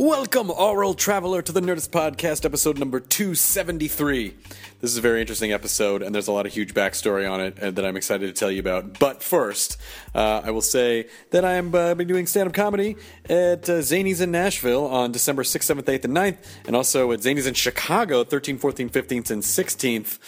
Welcome, Oral Traveler, to the Nerdist Podcast, episode number 273. This is a very interesting episode, and there's a lot of huge backstory on it that I'm excited to tell you about. But first, I will say that I am been doing stand-up comedy at Zanies in Nashville on December 6th, 7th, 8th, and 9th, and also at Zanies in Chicago, 13th, 14th, 15th, and 16th.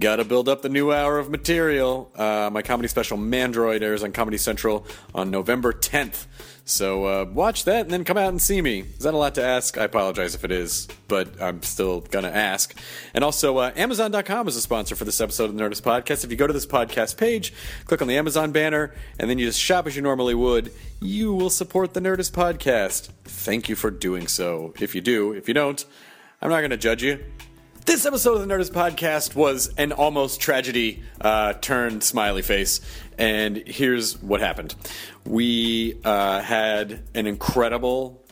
Gotta build up the new hour of material. My comedy special, Mandroid, airs on Comedy Central on November 10th. So watch that and then come out and see me. Is that a lot to ask? I apologize if it is, but I'm still going to ask. And also, Amazon.com is a sponsor for this episode of the Nerdist Podcast. If you go to this podcast page, click on the Amazon banner, and then you just shop as you normally would, you will support the Nerdist Podcast. Thank you for doing so. If you do, if you don't, I'm not going to judge you. This episode of the Nerdist Podcast was an almost tragedy turned smiley face, and here's what happened. We had an incredible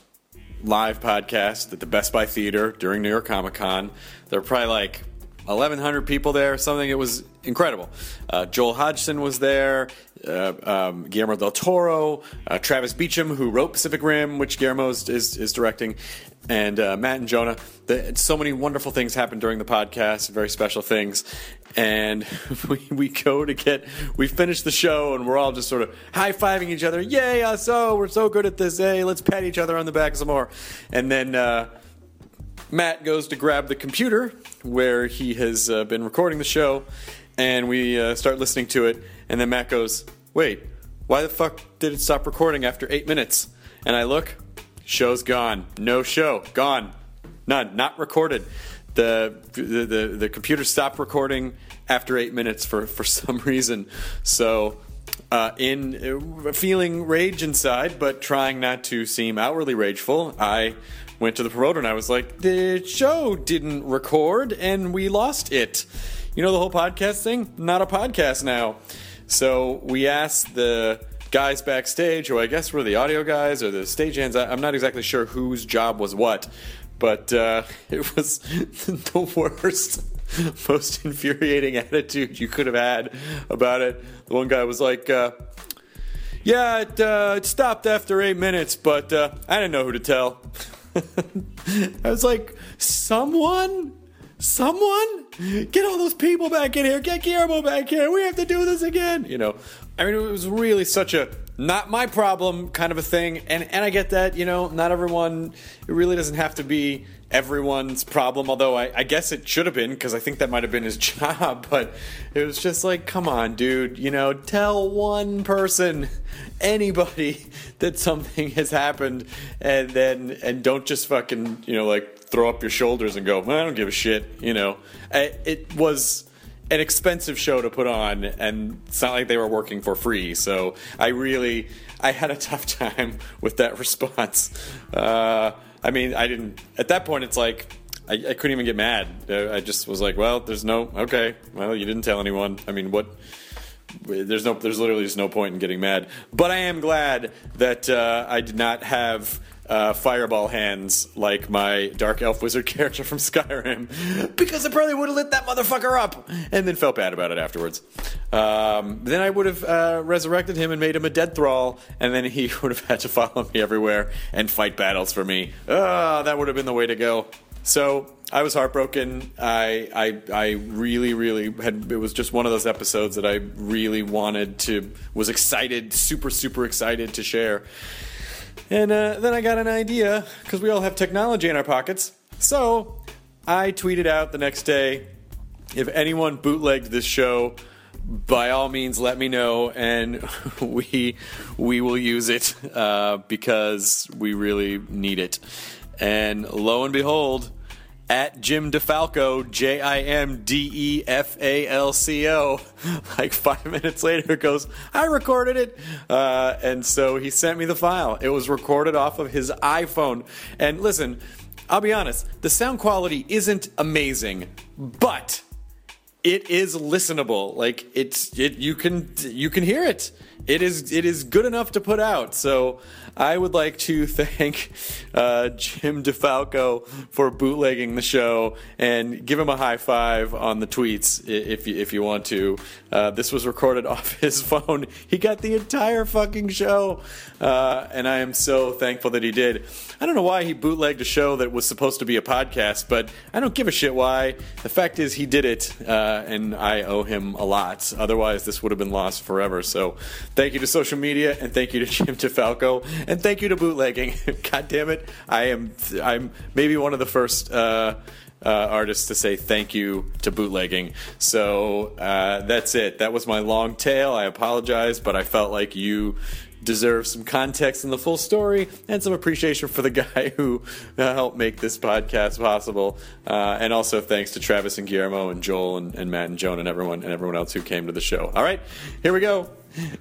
live podcast at the Best Buy Theater during New York Comic Con. There were probably like 1,100 people there or something. It was incredible. Joel Hodgson was there, Guillermo del Toro, Travis Beacham, who wrote Pacific Rim, which Guillermo is directing, and Matt and Jonah. So many wonderful things happened during the podcast, very special things. And we finish the show, and we're all just sort of high-fiving each other. Yay, we're so good at this. Hey, let's pat each other on the back some more. And then Matt goes to grab the computer where he has been recording the show, and we start listening to it. And then Matt goes, wait, why the fuck did it stop recording after 8 minutes? And I look, show's gone. No show. Gone. None. Not recorded. The computer stopped recording after 8 minutes for some reason. So in feeling rage inside, but trying not to seem outwardly rageful, I went to the promoter and I was like, the show didn't record and we lost it. You know the whole podcast thing? Not a podcast now. So we asked the guys backstage, who I guess were the audio guys or the stagehands. I'm not exactly sure whose job was what, but it was the worst, most infuriating attitude you could have had about it. The one guy was like, yeah, it stopped after 8 minutes, but I didn't know who to tell. I was like, Someone? Get all those people back in here. Get Guillermo back here. We have to do this again. You know, I mean, it was really such a not my problem kind of a thing. And I get that, you know, not everyone, it really doesn't have to be everyone's problem. Although I guess it should have been, because I think that might have been his job. But it was just like, come on, dude, you know, tell one person, anybody, that something has happened. And then, and don't just fucking, you know, like, throw up your shoulders and go, well, I don't give a shit, you know. It was an expensive show to put on, and it's not like they were working for free, so I had a tough time with that response. I mean, I didn't, at that point, it's like, I couldn't even get mad. I just was like, well, you didn't tell anyone. I mean, what... There's literally just no point in getting mad. But I am glad that I did not have fireball hands like my dark elf wizard character from Skyrim, because I probably would have lit that motherfucker up and then felt bad about it afterwards. Then I would have resurrected him and made him a dead thrall, and then he would have had to follow me everywhere and fight battles for me. That would have been the way to go. So I was heartbroken. I really, really had. It was just one of those episodes that I really was excited, super, super excited to share. And then I got an idea, because we all have technology in our pockets. So I tweeted out the next day, if anyone bootlegged this show, by all means, let me know, and we will use it because we really need it. And lo and behold, at Jim DeFalco, JIMDEFALCO, like 5 minutes later, goes, I recorded it. And so he sent me the file. It was recorded off of his iPhone. And listen, I'll be honest, the sound quality isn't amazing, but it is listenable. Like you can hear it. It is good enough to put out. So I would like to thank Jim DeFalco for bootlegging the show, and give him a high five on the tweets if you want to. This was recorded off his phone. He got the entire fucking show, and I am so thankful that he did. I don't know why he bootlegged a show that was supposed to be a podcast, but I don't give a shit why. The fact is he did it, and I owe him a lot. Otherwise, this would have been lost forever. So thank you to social media, and thank you to Jim DeFalco, and thank you to bootlegging. God damn it. I'm maybe one of the first artists to say thank you to bootlegging. So that's it. That was my long tale. I apologize, but I felt like you deserve some context in the full story and some appreciation for the guy who helped make this podcast possible. And also thanks to Travis and Guillermo and Joel and Matt and Joan and everyone else who came to the show. All right, here we go.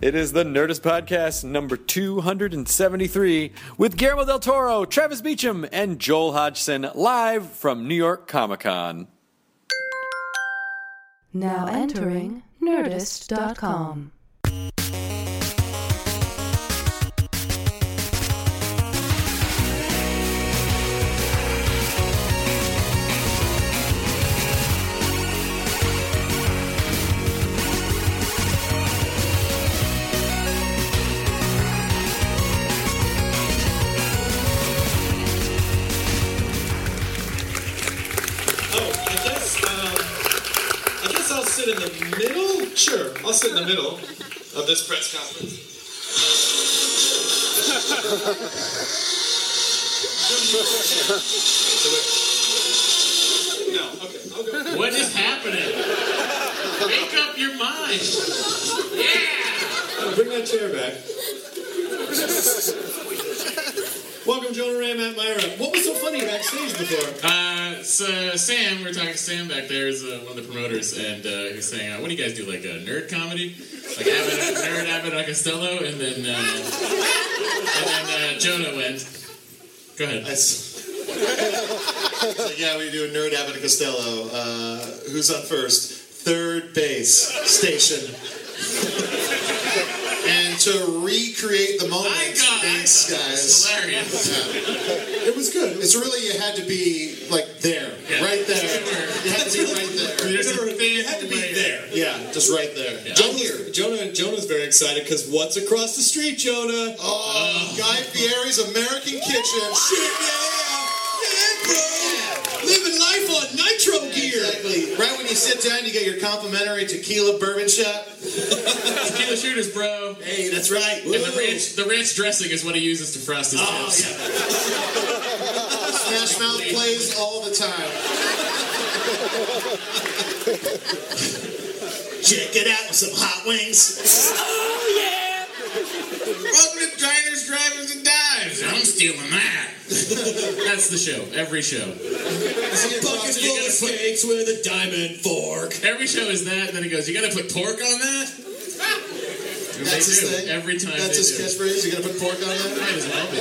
It is the Nerdist Podcast number 273 with Guillermo del Toro, Travis Beacham, and Joel Hodgson, live from New York Comic Con. Now entering Nerdist.com. Sure, I'll sit in the middle of this press conference. No, okay, I'll go. What is happening? Make up your mind. Yeah! Now bring that chair back. Welcome, Jonah Ray, Matt Myra. What was so funny backstage before? So Sam, we were talking to Sam back there, is one of the promoters, and he was saying, "What do you guys do, like a nerd comedy, like Abbott and Costello?" And then Jonah went, "Go ahead." So, yeah, we do a nerd Abbott and Costello. Who's on first? Third base station. And to recreate the moment. Thanks, guys. Hilarious. It was good. It's really, you had to be, like, there. Yeah. Right there. You had to be right there. You had to be there. Yeah, just right there. Yeah. Jonah's very excited, because what's across the street, Jonah? Oh, Guy Fieri's American Kitchen. Shit, yeah, bro. Living life on nitro gear. Exactly. Right when you sit down, you get your complimentary tequila bourbon shot. Tequila shooters, bro. Hey, that's right. Woo. And the ranch dressing is what he uses to frost his tips. Yeah. Smash Mouth plays all the time. Check it out with some hot wings. Oh, yeah. Welcome to Diners, Drivers, and Dives. I'm stealing that. That's the show. Every show. It's a bucket full of steaks with a diamond fork. Every show is that, and then he goes, "You gotta put pork on that?" That's his thing. Every time. That's his catchphrase. You gotta put pork on that? Might as well be.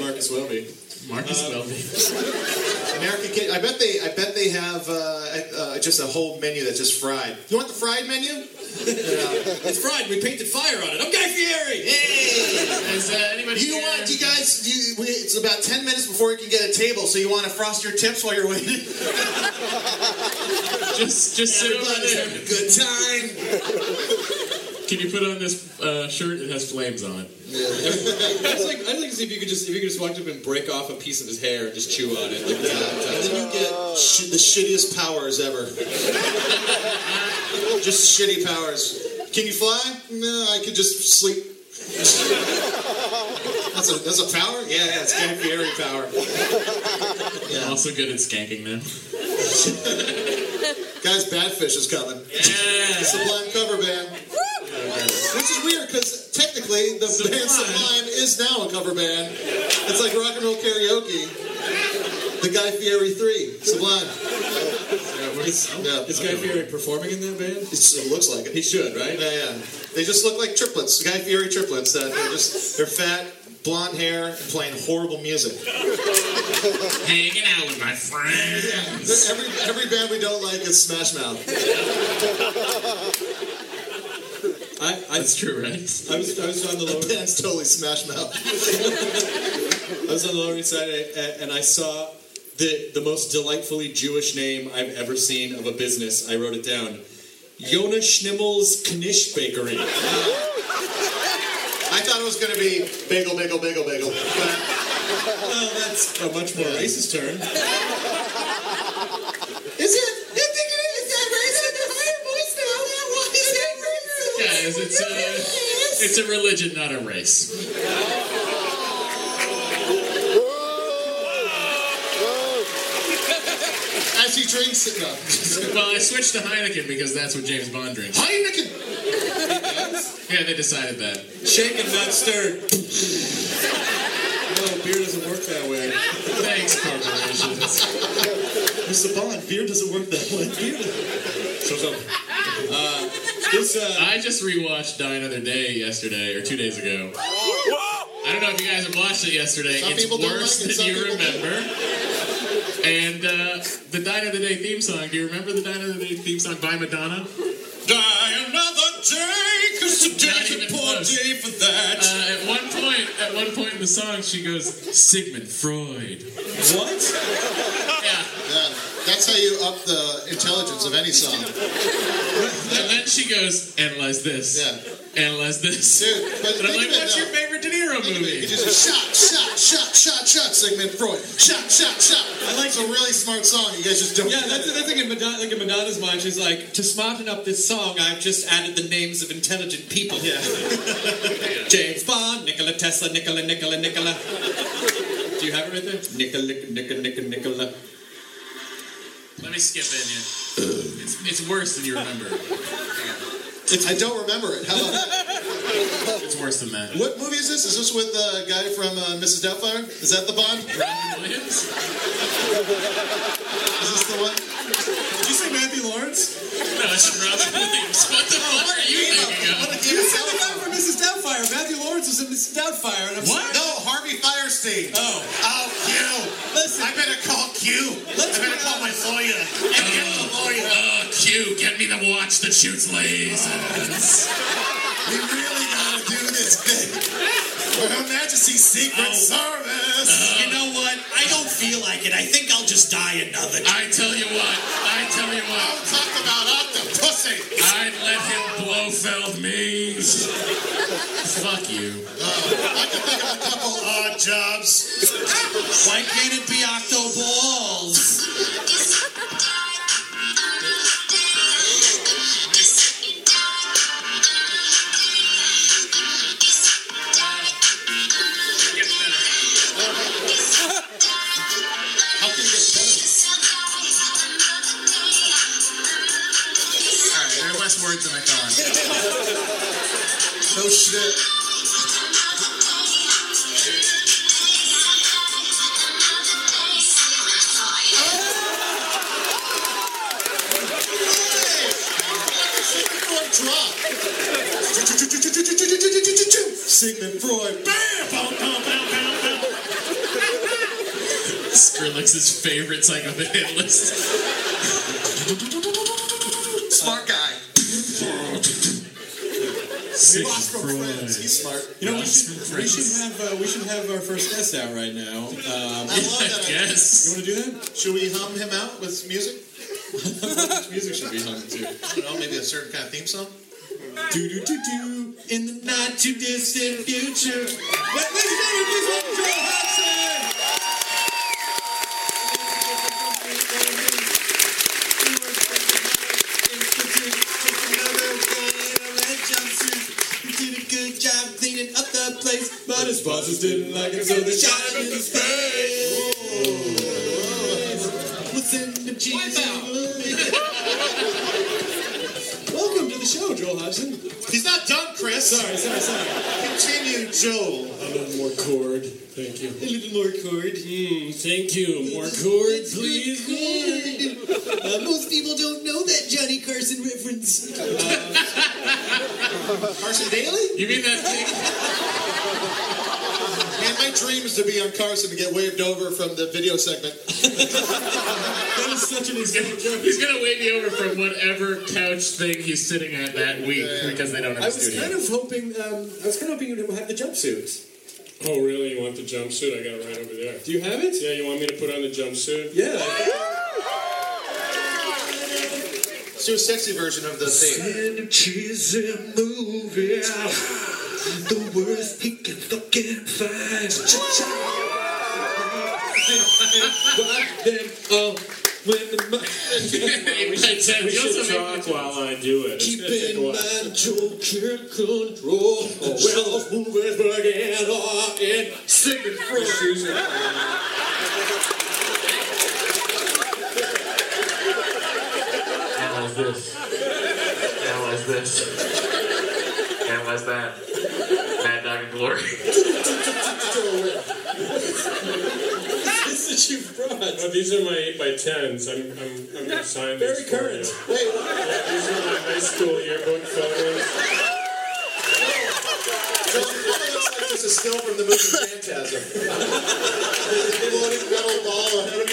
Marcus Welby. Marcus Welby. American Kitchen. I bet they have just a whole menu that's just fried. You want the fried menu? It's fried. We painted fire on it. I'm Guy Fieri. Hey, is anybody? You want? You guys? It's about 10 minutes before you can get a table, so you want to frost your tips while you're waiting. just sit over there. Have a good time. Can you put on this shirt? It has flames on it. Yeah. I'd like to see if you could just walk up and break off a piece of his hair and just chew on it. Like, and then you get the shittiest powers ever. Just shitty powers. Can you fly? No, I could just sleep. That's a power? Yeah, it's going to be every power. Yeah. I'm also good at skanking them. Guys, Badfish is coming. Yeah. Sublime cover band. Which is weird, because technically, the band Sublime is now a cover band. It's like rock and roll karaoke. The Guy Fieri 3, Sublime. Is Guy Fieri performing in that band? It looks like it. He should, right? Yeah. They just look like triplets, Guy Fieri triplets. They're fat, blonde hair, and playing horrible music. Hanging out with my friends. Yeah. Every band we don't like is Smash Mouth. That's true, right? I was on the lower. That's totally Smash Mouth. I was on the Lower East Side, and I saw. The most delightfully Jewish name I've ever seen of a business. I wrote it down. Yona Schnimmel's Knish Bakery. I thought it was going to be bagel, bagel, bagel, bagel. Well, that's a much more racist term. Is it? Is that racist? I have a voice now. Why is that racist? Guys, it's a religion, not a race. He drinks it up. Well, I switched to Heineken because that's what James Bond drinks. Heineken! Yeah, they decided that. Shake and not stirred. No, beer doesn't work that way. Thanks, corporations. Mr. Bond, beer doesn't work that way. I just rewatched Die Another Day yesterday, or 2 days ago. I don't know if you guys have watched it yesterday. Some it's worse like it. Than you remember. And the Die Another Day theme song. Do you remember the Die Another Day theme song by Madonna? Die another day, 'cause today's a poor day for that. At one point in the song, she goes, Sigmund Freud. What? Yeah. That's how you up the intelligence of any song. And then she goes, analyze this. Yeah. Analyze this. Dude, but I'm like, what's your favorite De Niro movie? It's just shot, Sigmund Freud. Shot. I like it's a really smart song. You guys just don't. Yeah, that's like in Madonna, like in Madonna's mind. She's like, to smarten up this song, I've just added the names of intelligent people. Yeah. James Bond, Nikola Tesla, Nikola. Do you have it right there? Nikola. Let me skip in here. It's worse than you remember. I don't remember it. How about it? It's worse than that. What movie is this? Is this with the guy from Mrs. Doubtfire? Is that the Bond? Robin Williams? Is this the one? Did you say Matthew Lawrence? No, I said Robin Williams. What the fuck are you thinking of? You said the guy from Mrs. Doubtfire. Matthew Lawrence was in Mrs. Doubtfire. And what? No, Harvey Firestein. Oh, Q. Listen. I better call Q. I better call my lawyer. And get the lawyer. Q, get me the watch that shoots lasers. We really gotta do this thing. For Her Majesty's Secret Service. You know what? I don't feel like it. I think I'll just die another day. I tell you what. I'll talk about octopussy. I'd let him Blofeld me. Fuck you. I can think of a couple odd jobs. Why can't it be octoballs? Words in my car. No shit. Sigmund Freud. Skrillex's favorite psychoanalyst. Smart guy. We lost from friends. He's smart. You know, we should have our first guest out right now. I love that. Yes. You want to do that? Should we hum him out with music? Which music should we hum to? I don't know. Maybe a certain kind of theme song. Do do do do in the not too distant future. Ladies and gentlemen, please welcome Joel Hodgson. Did a good job cleaning up the place, but his bosses didn't like so they shot him into space. What's in the cheese? Welcome to the show, Joel Hodgson. He's not done, Chris. Sorry. Continue, Joel. More chord. Thank you. A little more chord. Thank you. More chord, please. Chord. Most people don't know that Johnny Carson reference. Carson Daly? You mean that thing? Man, my dream is to be on Carson and get waved over from the video segment. That is such an example. He's going to wave you over from whatever couch thing he's sitting at that week because they don't have a studio. I was kind of hoping you would have the jumpsuits. Oh, really? You want the jumpsuit? I got it right over there. Do you have it? Yeah, you want me to put on the jumpsuit? Yeah. Let's do a sexy version of the thing. Cheesy movie. The worst he can fucking find. Keep in mind, Joe can't control self moving, but I get on and singing for How was this? How was this? How was that? Glory. This is what you've brought. Oh, these are my 8x10s. I'm going to sign these for current. You. Wait, what? These are my high school yearbook photos. So it looks like there's a still from the movie Phantasm.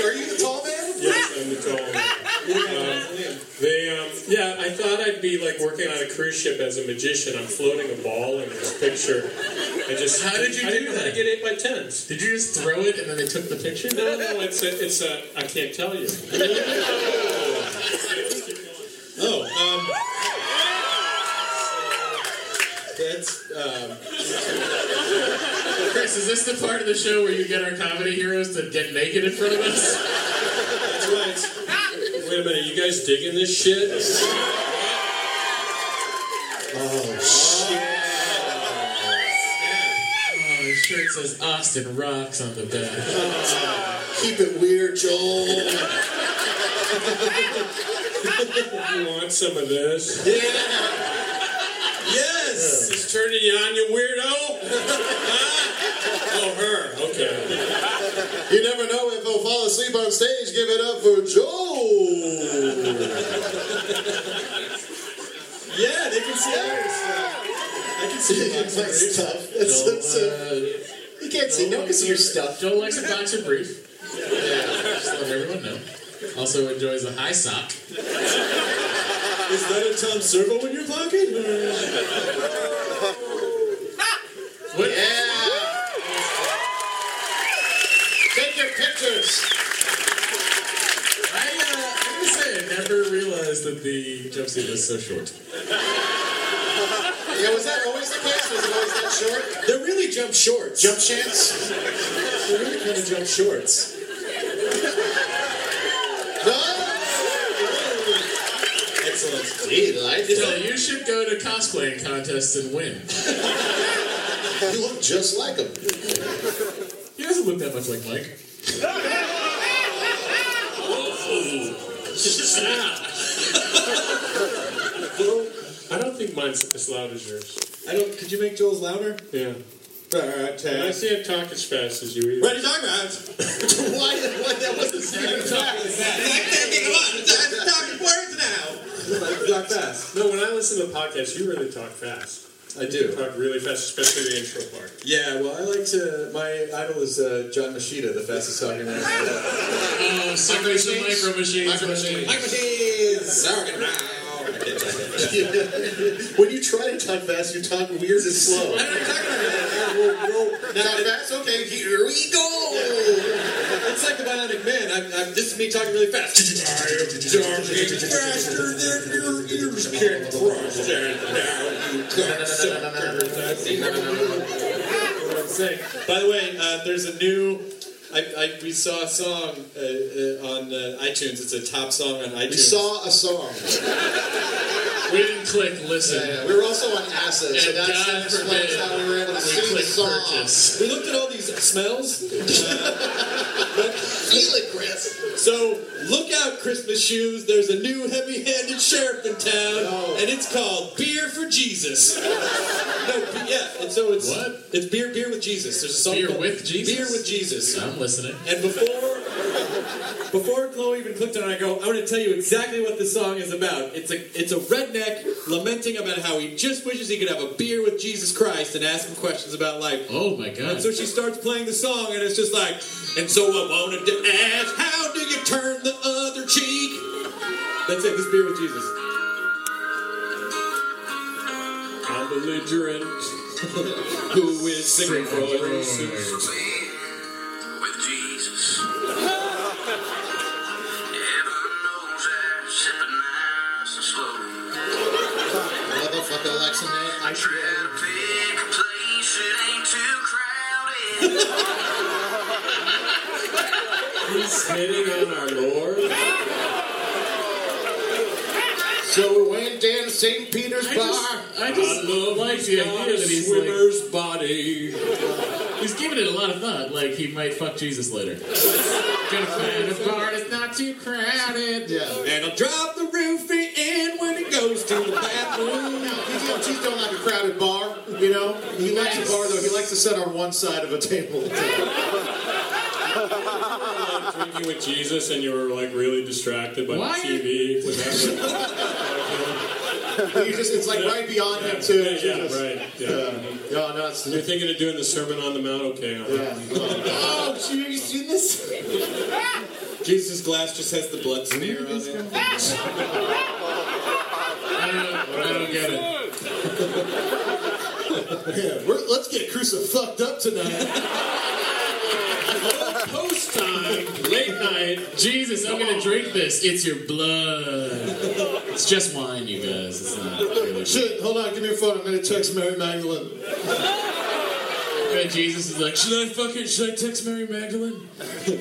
Are you the tall man? Yes, I'm the tall man. I thought I'd be like working on a cruise ship as a magician. I'm floating a ball in this picture. How did you do that? I get 8x10s. Did you just throw it and then they took the picture? No, it's I can't tell you. Chris, is this the part of the show where you get our comedy heroes to get naked in front of us? That's right. Wait a minute, you guys digging this shit? Oh, shit. Oh, his shirt says Austin Rocks on the back. Keep it weird, Joel. You want some of this? Yeah. Yes! He's turning you on, you weirdo! Oh, her. Okay. You never know if he'll fall asleep on stage. Give it up for Joel. Yeah, they can see ours. I can see his stuff. You can't see no because of your stuff. Joel likes a boxer brief. Yeah. Just let everyone know. Also enjoys a high sock. Is that a Tom Servo in your pocket? What? Yeah. Pictures. I'm going to say I never realized that the jumpsuit was so short. Yeah, was that always the case? Was it always that short? They're really jump shorts. Jump shants? They're really kind of jump shorts. Excellent. You should go to cosplaying contests and win. You look just like him. He doesn't look that much like Mike. I don't think mine's as loud as yours. Could you make Joel's louder? Yeah. Alright, I can't talk as fast as you either. What are you talking about? Why that wasn't even fast? I'm talking words now! I talk fast. No, when I listen to podcasts, you really talk fast. I do. You talk really fast, especially the intro part. Yeah, well, I like to... My idol is John Machida, the fastest talking man. Somebody said Micro Machines! Sorry, when you try to talk fast, you talk weird and slow. I don't talk about that. Talk fast? Okay, here we go! Yeah. It's like the Bionic Man. This is me talking really fast. I am talking faster than your ears can cross. And now you can't stop. By the way, there's a new... we saw a song on iTunes. It's a top song on iTunes. We can click listen. Yeah, yeah. We were also on acid, so that explains how we were able to sing the song. Purchase. We looked at all these smells. Feel it, Chris. So, look out, Christmas shoes. There's a new heavy-handed sheriff in town, and it's called Beer for Jesus. And so it's what? It's beer with Jesus. There's a song Beer with Jesus. Beer with Jesus. I'm listening. And before Chloe even clicked on it, I go, I want to tell you exactly what this song is about. It's a redneck lamenting about how he just wishes he could have a beer with Jesus Christ and ask him questions about life. Oh, my God. And so she starts playing the song, and it's just like, and so I wanted to ask, how do you turn the other cheek? That's it. This beer with Jesus. I'm belligerent. Who is singing for Jesus? I should have a big place, it ain't too crowded. He's spitting on our Lord. So we went down to St. Peter's Bar. I just love like the idea that he's swimmer's like, body. He's giving it a lot of thought, like he might fuck Jesus later. Gonna find a bar that's not too crowded. Yeah. And I'll drop the roofie in when it goes to the bathroom. He's don't like a crowded bar, you know? He likes a bar, though. He likes to sit on one side of a table. Drinking with Jesus and you were, like, really distracted by the TV. It's like right beyond him, too. You're thinking of doing the Sermon on the Mount? Okay. All right. Yeah. Oh, you doing this? Jesus' glass just has the blood smear on it. I don't get it. Yeah, let's get Crucif fucked up tonight. Post time, late night. Jesus, I'm gonna drink this. It's your blood. It's just wine, you guys. It's not really. Shit, hold on, give me your phone. I'm gonna text Mary Magdalene. And Jesus is like, should I text Mary Magdalene?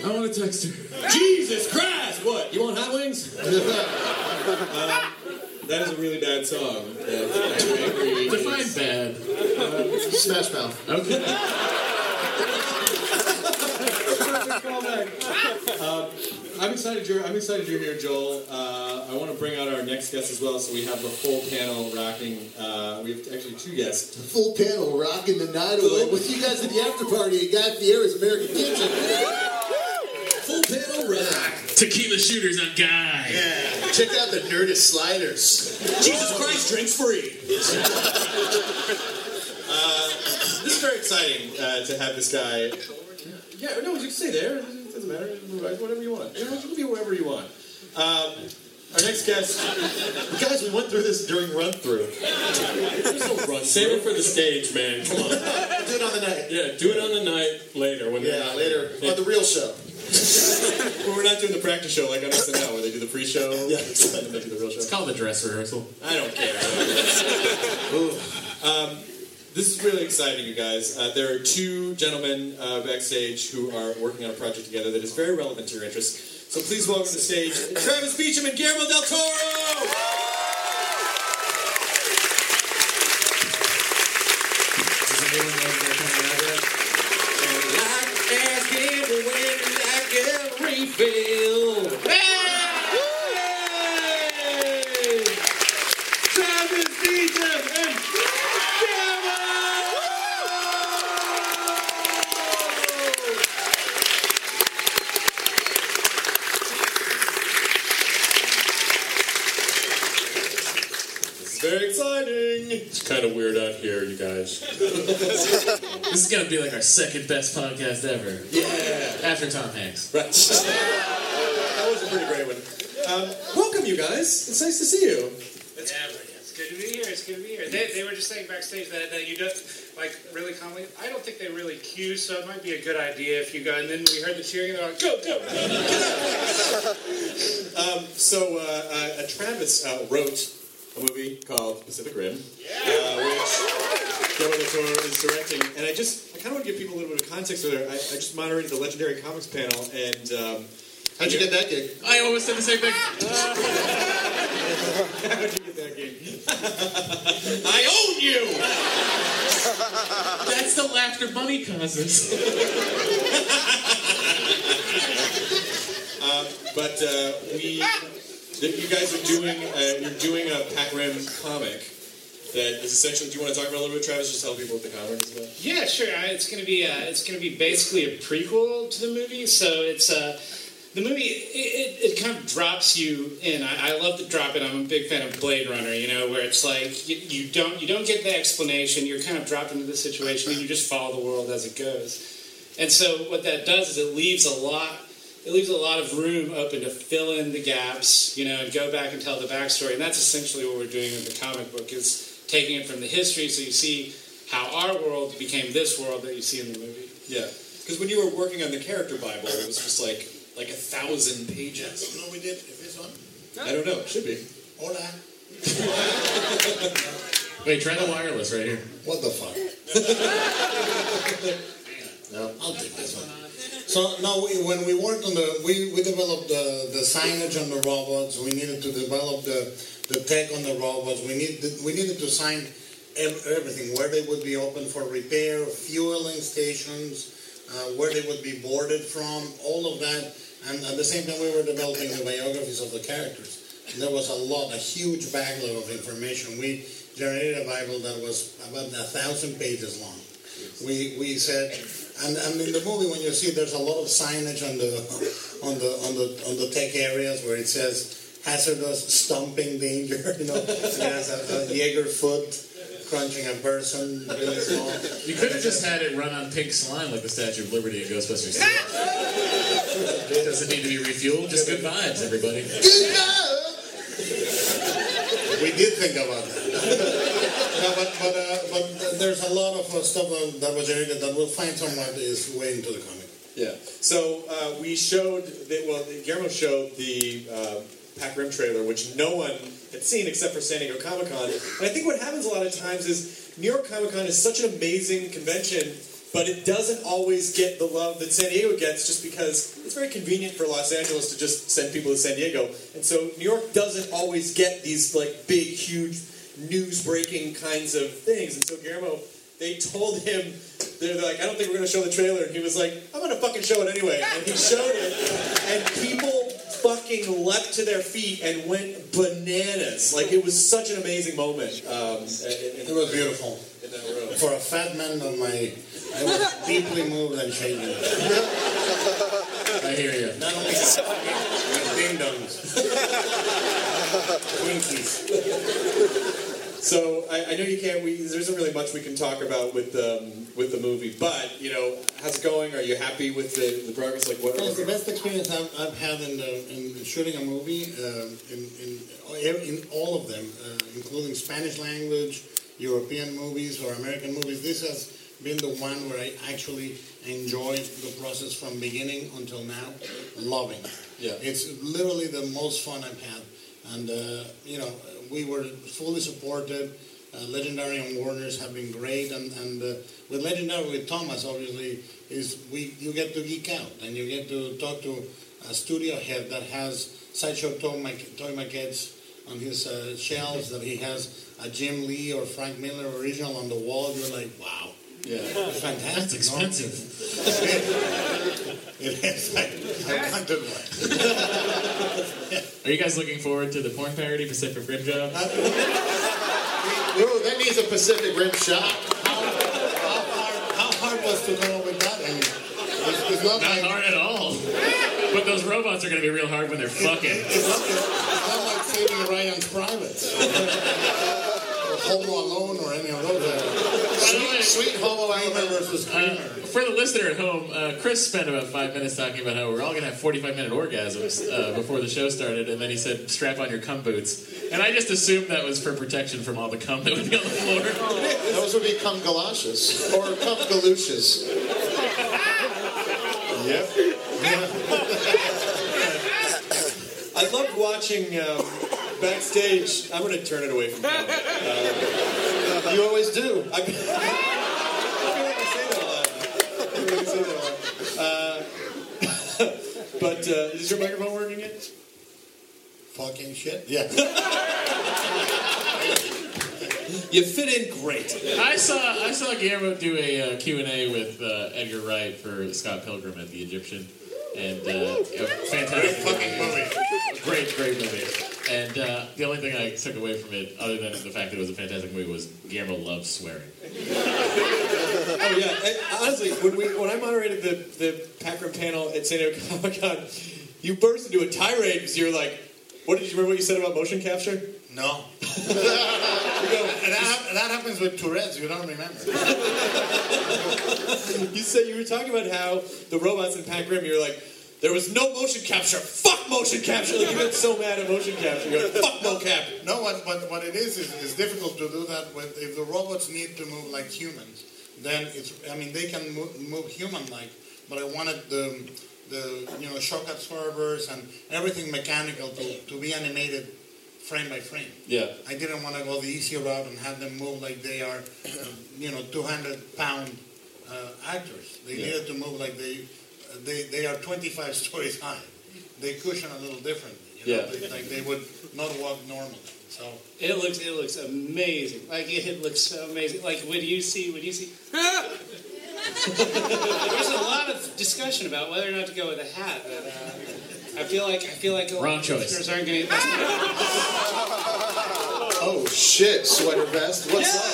I want to text her. Jesus Christ! What? You want hot wings? That is a really bad song. Define bad. Smash Mouth. Okay. I'm excited you're here, Joel. I want to bring out our next guest as well, so we have the full panel rocking. We have actually two guests. The full panel rocking the night away with you guys at the after party at Guy Fieri's American Kitchen. Full panel rock. Tequila shooters on Guy. Yeah. Check out the Nerdist sliders. Jesus Christ, drinks free. This is very exciting to have this guy. Yeah, no, you can stay there. It doesn't matter. Whatever you want. You can be wherever you want. Our next guest. Guys, we went through this during run-through. Save it for the stage, man. Come on. Do it on the night. Yeah, do it on the night later. Later. On the real show. Well, we're not doing the practice show like on SNL where they do the pre-show. Yeah, and they do the real show. It's called the dress rehearsal. I don't care. This is really exciting, you guys. There are two gentlemen backstage who are working on a project together that is very relevant to your interests. So please welcome to the stage Travis Beacham and Guillermo del Toro. Bill! Hey! Travis Beacham and This is very exciting. It's kind of weird out here, you guys. This is gonna be like our second best podcast ever. Yeah! After Tom Hanks. Right. Pretty great one. Welcome, you guys. It's nice to see you. It's good to be here. They were just saying backstage that you don't, like, really calmly. I don't think they really cue, so it might be a good idea if you go. And then we heard the cheering, and they're like, go, get up. So Travis wrote a movie called Pacific Rim, which Joel del Toro is directing. And I kind of want to give people a little bit of context over there. I just moderated the Legendary Comics panel, and... How'd you get that gig? I almost said the same thing. How'd you get that that game. I own you! That's the laughter money causes. You guys are doing you're doing a Pac Rim comic. That is essentially. Do you want to talk about a little bit, Travis? Just tell people what the comic is about. Yeah, sure. It's going to be basically a prequel to the movie. So it's the movie. It kind of drops you in. I love to drop it. I'm a big fan of Blade Runner. You know, where it's like you don't get the explanation. You're kind of dropped into the situation, and you just follow the world as it goes. And so what that does is it leaves a lot of room open to fill in the gaps, you know, and go back and tell the backstory. And that's essentially what we're doing with the comic book, is taking it from the history so you see how our world became this world that you see in the movie. Yeah. Because when you were working on the character Bible, it was just like 1,000 pages. No, we did. If it's on. No. I don't know. It should be. Hola. Wait, try the wireless right here. What the fuck? No, I'll take this one. So, no, when we worked on we developed the signage on the robots, we needed to develop the tech on the robots, we needed to sign everything, where they would be open for repair, fueling stations, where they would be boarded from, all of that, and at the same time we were developing the biographies of the characters. And there was a huge backlog of information. We generated a Bible that was about 1,000 pages long. We said, and in the movie when you see there's a lot of signage on the tech areas where it says hazardous, stomping danger, you know, it has a Jaeger foot crunching a person really small. You could have just had it run on pink slime like the Statue of Liberty in Ghostbusters 2. It doesn't need to be refueled, just good vibes, everybody. We did think about that. No, but there's a lot of stuff that was generated that we'll find somewhere that is way into the comic. Yeah. So we showed Guillermo showed the Pac Rim trailer, which no one had seen except for San Diego Comic Con. And I think what happens a lot of times is New York Comic Con is such an amazing convention, but it doesn't always get the love that San Diego gets, just because it's very convenient for Los Angeles to just send people to San Diego, and so New York doesn't always get these like big, huge, news-breaking kinds of things. And so Guillermo, they told him, they're like, I don't think we're going to show the trailer. And he was like, I'm going to fucking show it anyway. And he showed it, and people fucking leapt to their feet and went bananas. Like, it was such an amazing moment. It was beautiful. In that room. For a fat man on my... I was deeply moved and shaken. I hear you. Not only ding-dongs. So I know you can't. There isn't really much we can talk about with the movie, but you know, how's it going? Are you happy with the progress? Like, what? Well, the best experience I've had in shooting a movie, in all of them, including Spanish language, European movies, or American movies. This has been the one where I actually enjoyed the process from beginning until now, loving it. Yeah, it's literally the most fun I've had. And, you know, we were fully supported. Legendary and Warners have been great. And with Legendary, with Thomas, obviously, you get to geek out. And you get to talk to a studio head that has sideshow toy maquettes on his shelves, that he has a Jim Lee or Frank Miller original on the wall. You're like, wow. Yeah, it's fantastic. That's expensive. It is. I can't do that. Are you guys looking forward to the porn parody Pacific Rim job? No, that needs a Pacific Rim shot. How hard was to go with that? I mean, it's not hard at all. But those robots are going to be real hard when they're fucking. It's not like saving Ryan's privates. Homo Alone or any of those. Sweet Homo Alone versus Kramer. For the listener at home, Chris spent about 5 minutes talking about how we're all going to have 45-minute orgasms before the show started, and then he said, strap on your cum boots. And I just assumed that was for protection from all the cum that would be on the floor. Those would be cum galoshes. Or cum galooches. Yep. I loved watching... backstage, I'm going to turn it away from Valve. You always do. I feel like I say that a lot. But is your microphone working yet? Talking shit? Yeah. You fit in great. I saw Guillermo do a Q&A with Edgar Wright for Scott Pilgrim at the Egyptian. And a fantastic fucking movie. Great movie. And the only thing I took away from it, other than the fact that it was a fantastic movie, was Guillermo loves swearing. Oh yeah, honestly, when I moderated the Packard panel at San Diego Comic Con, you burst into a tirade because you were like, "What did you remember? What you said about motion capture?" No. That happens with Tourette's. You don't remember. You said you were talking about how the robots in Pac Rim. You were like, there was no motion capture. Fuck motion capture. Like, you got so mad at motion capture. You're like, fuck mocap. No, what it is it's difficult to do that with. If the robots need to move like humans, then it's. I mean, they can move human-like, but I wanted the shock absorbers and everything mechanical to be animated. Frame by frame. Yeah. I didn't want to go the easy route and have them move like they are, 200-pound actors. They needed to move like they are 25 stories high. They cushion a little differently. Like they would not walk normally. So it looks amazing. Like it looks so amazing. Like when you see. Ah! There's a lot of discussion about whether or not to go with a hat. But, I feel like a lot of listeners aren't going to. Oh shit! Sweater vest. What's that?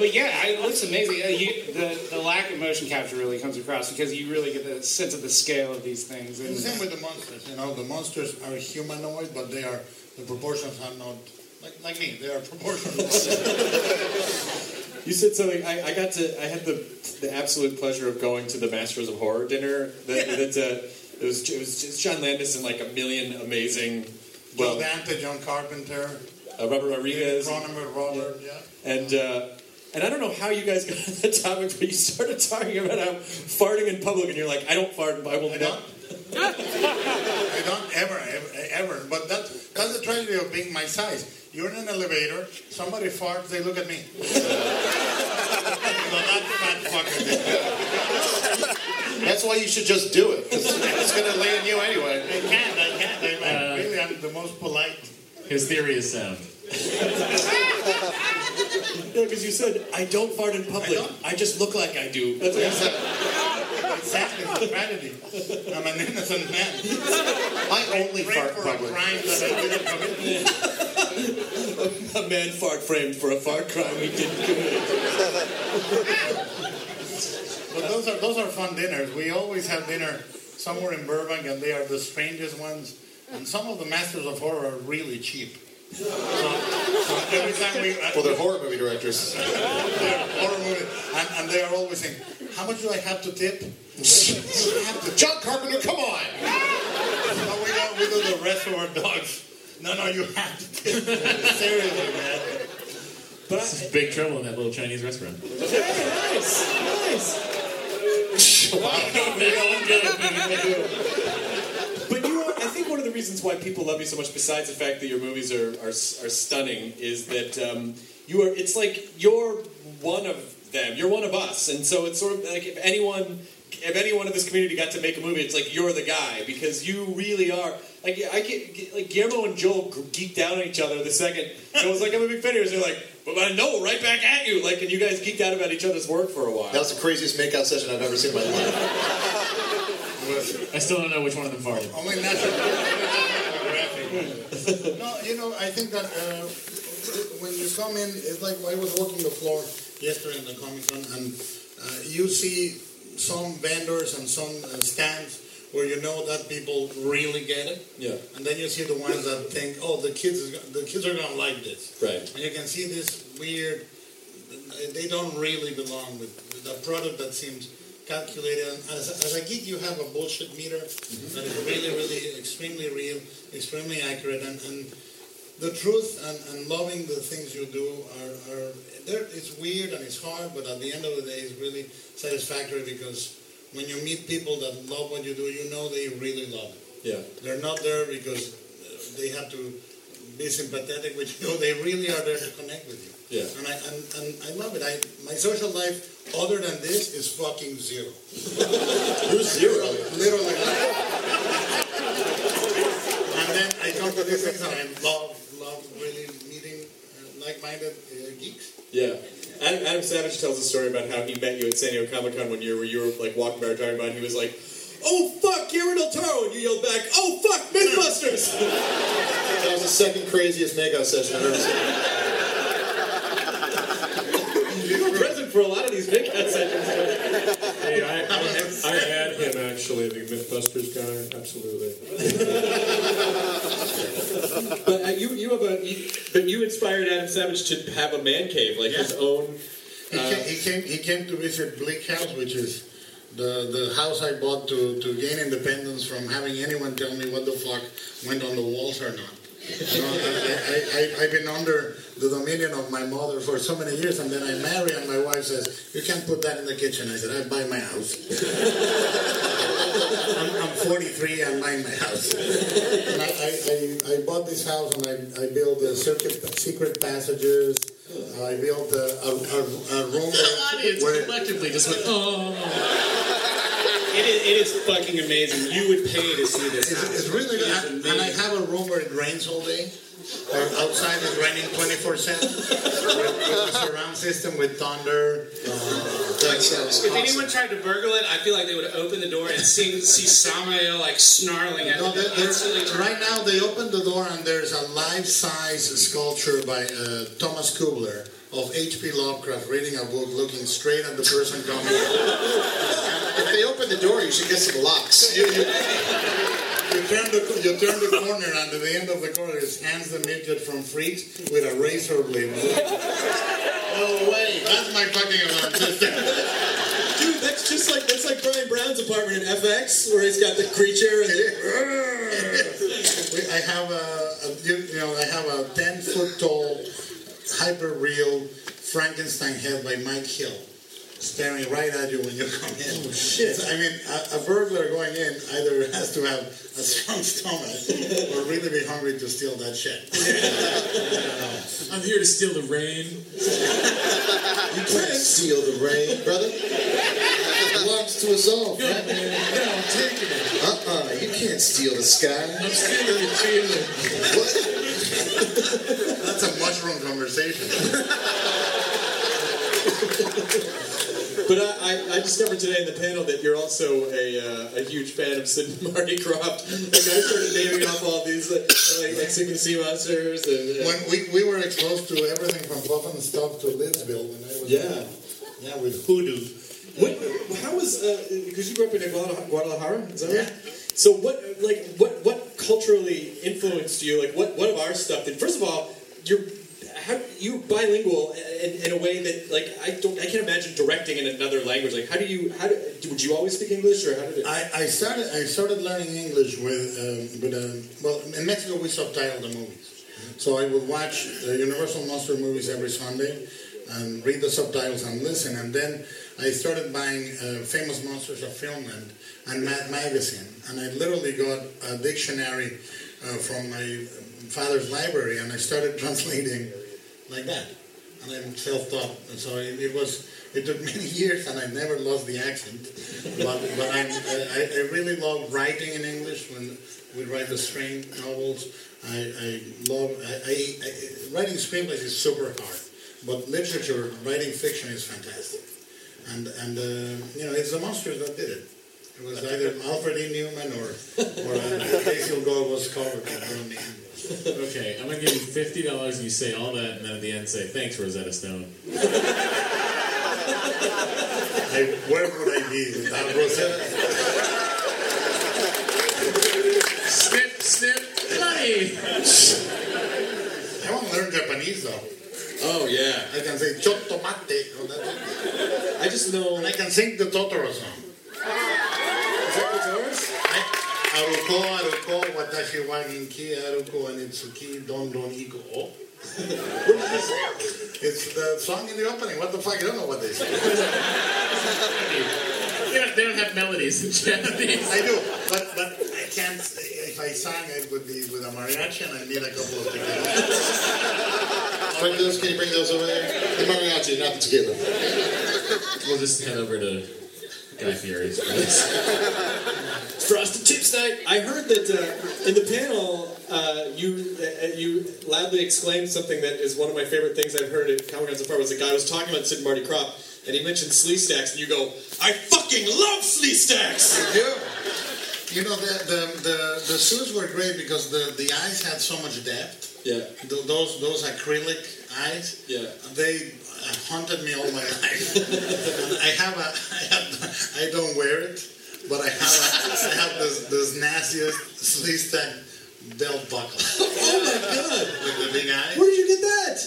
But yeah, it looks amazing. The lack of motion capture really comes across because you really get the sense of the scale of these things. And the same with the monsters. The monsters are humanoid, but they are the proportions are not like me. They are proportional. You said something. I had the absolute pleasure of going to the Masters of Horror dinner. It was just John Landis and like a million amazing. Joe Dante, John Carpenter, Robert Rodriguez, and I don't know how you guys got on that topic, but you started talking about how farting in public, and you're like, I don't fart, I will not. I don't ever. But that's the tragedy of being my size. You're in an elevator, somebody farts, they look at me. That's why you should just do it. It's going to land you anyway. I can't. I'm the most polite. His theory is sound. No, because you said, I don't fart in public. I just look like I do. That's what you said. Exactly. The tragedy. I'm an innocent man. I only fart in public. A man fart framed for a fart crime he didn't commit. But those are fun dinners. We always have dinner somewhere in Burbank, and they are the strangest ones. And some of the Masters of Horror are really cheap. So every time we they're horror movie directors. Horror movie, and they are always saying, "How much do I have to tip?" John Carpenter, come on! So we do the rest of our dogs. No, you have to. Seriously, man. But this is big trouble in that little Chinese restaurant. Hey, nice. Wow. But I think one of the reasons why people love you so much, besides the fact that your movies are stunning, is that you are. It's like you're one of them. You're one of us, and so it's sort of like if anyone in this community got to make a movie, it's like you're the guy because you really are. Like Guillermo and Joel geeked out on each other the second it was like I'm a big fan. They're like, but I know, right back at you. Like, and you guys geeked out about each other's work for a while. That was the craziest makeout session I've ever seen in my life. I still don't know which one of them farted. Only National Geographic. No, I think that when you come in, it's like I was walking the floor yesterday in the Comic Con, and you see some vendors and some stands where that people really get it. Yeah. And then you see the ones that think, oh, the kids are gonna like this. Right. And you can see this weird. They don't really belong with the product that seems calculated. As a geek, you have a bullshit meter that is really extremely real, extremely accurate, and the truth and loving the things you do are there. It's weird and it's hard, but at the end of the day, it's really satisfactory because. When you meet people that love what you do, they really love it. Yeah. They're not there because they have to be sympathetic with you. They really are there to connect with you. Yeah. And I love it. My social life other than this is fucking zero. You're zero. Literally. And then I come to these things and I love really meeting like-minded geeks. Yeah. Adam Savage tells a story about how he met you at San Diego Comic Con one year where you were like walking by talking about it, and he was like, "Oh fuck, Guillermo del Toro!" And you yelled back, "Oh fuck, Mythbusters!" That was the second craziest makeout session I've ever seen. You were present for a lot of these makeout sessions. Hey, I had him actually, the Mythbusters guy, absolutely. But you inspired Adam Savage to have a man cave, like his own. He came to visit Bleak House, which is the house I bought to gain independence from having anyone tell me what the fuck went on the walls or not. You know, I've been under the dominion of my mother for so many years, and then I marry, and my wife says, "You can't put that in the kitchen." I said, "I buy my house." I'm 43, I'm buying my house. And I bought this house, and I built the secret passages. I built a room. The audience collectively just went, "Oh." It is fucking amazing. You would pay to see this. It's really good. And I have a room where it rains all day. Or outside it's raining 24/7. With a surround system with thunder. If anyone tried to burgle it, I feel like they would open the door and see Samael like snarling at them. Right now they open the door and there's a life-size sculpture by Thomas Kubler of H.P. Lovecraft reading a book, looking straight at the person coming. If they open the door, you should get some locks. You turn the corner, and at the end of the corner is Hans the Midget from Freaks with a razor blade. Oh wait, that's my fucking alarm system. Dude, that's like Brian Brown's apartment in FX, where he's got the creature and the... I have a 10-foot-tall, hyper-real Frankenstein head by Mike Hill, staring right at you when you come in. Oh, shit. I mean, a burglar going in either has to have a strong stomach or really be hungry to steal that shit. I'm here to steal the rain. You can't steal the rain, brother. It belongs to us all, right? No, I'm taking it. You can't steal the sky. I'm stealing the feeling. What? That's a mushroom conversation. But I discovered today in the panel that you're also a huge fan of Sid and Marty Krofft. Like, I started naming off all these, like Sick and Sea Monsters. And when we were exposed to everything from Puff and Stuff to Lidsville when I was there. Yeah, with Hoodoo. How was, because you grew up in Guadalajara, is that right? Yeah. So what culturally influenced you? Like, what of our stuff did? First of all, you're bilingual in a way that, like, I can't imagine directing in another language. Like, would you always speak English, or how did it? I started learning English with in Mexico we subtitle the movies, so I would watch the Universal Monster movies every Sunday and read the subtitles and listen, and then I started buying Famous Monsters of Finland and Mad Magazine, and I literally got a dictionary from my father's library, and I started translating like that, and I'm self-taught, and so it took many years, and I never lost the accent, but I really love writing in English. When we write the string novels, I love writing screenplays is super hard, but literature, writing fiction is fantastic, and it's the monsters that did it. It was either Alfred E. Newman or Basil Gold was covered in the English. Okay, I'm going to give you $50 and you say all that, and then at the end say, "Thanks, Rosetta Stone." Where would I be without Rosetta Stone? Snip, snip, money! I want to learn Japanese, though. Oh, yeah. I can say, "Chotomate." Oh, that's it. I just know... And I can sing the Totoro song. Aruko, aruko, watashi wa ninki, aruko wa nitsuki, don iko o. It's the song in the opening. What the fuck? I don't know what they say. They don't have melodies in Japanese. I do, but I can't. I if I sang, it would be with a mariachi, and I need a couple of tequilas. Bring those, can you bring those over there? The mariachi, not the tequila. We'll just head over to Guy Fieri's place. Frosted Chips Night! I heard that in the panel, you loudly exclaimed something that is one of my favorite things I've heard at Comic-Con so far, was a guy who was talking about Sid and Marty Krofft, and he mentioned Sleestaks, and you go, I fucking love Sleestaks! Yeah. You know, the suits were great because the eyes had so much depth. Yeah. Those acrylic eyes. Yeah. They haunted me all my life. I don't wear it, but I have this nastiest Sleestack belt buckle. Oh my god! With the big eyes. Where did you get that?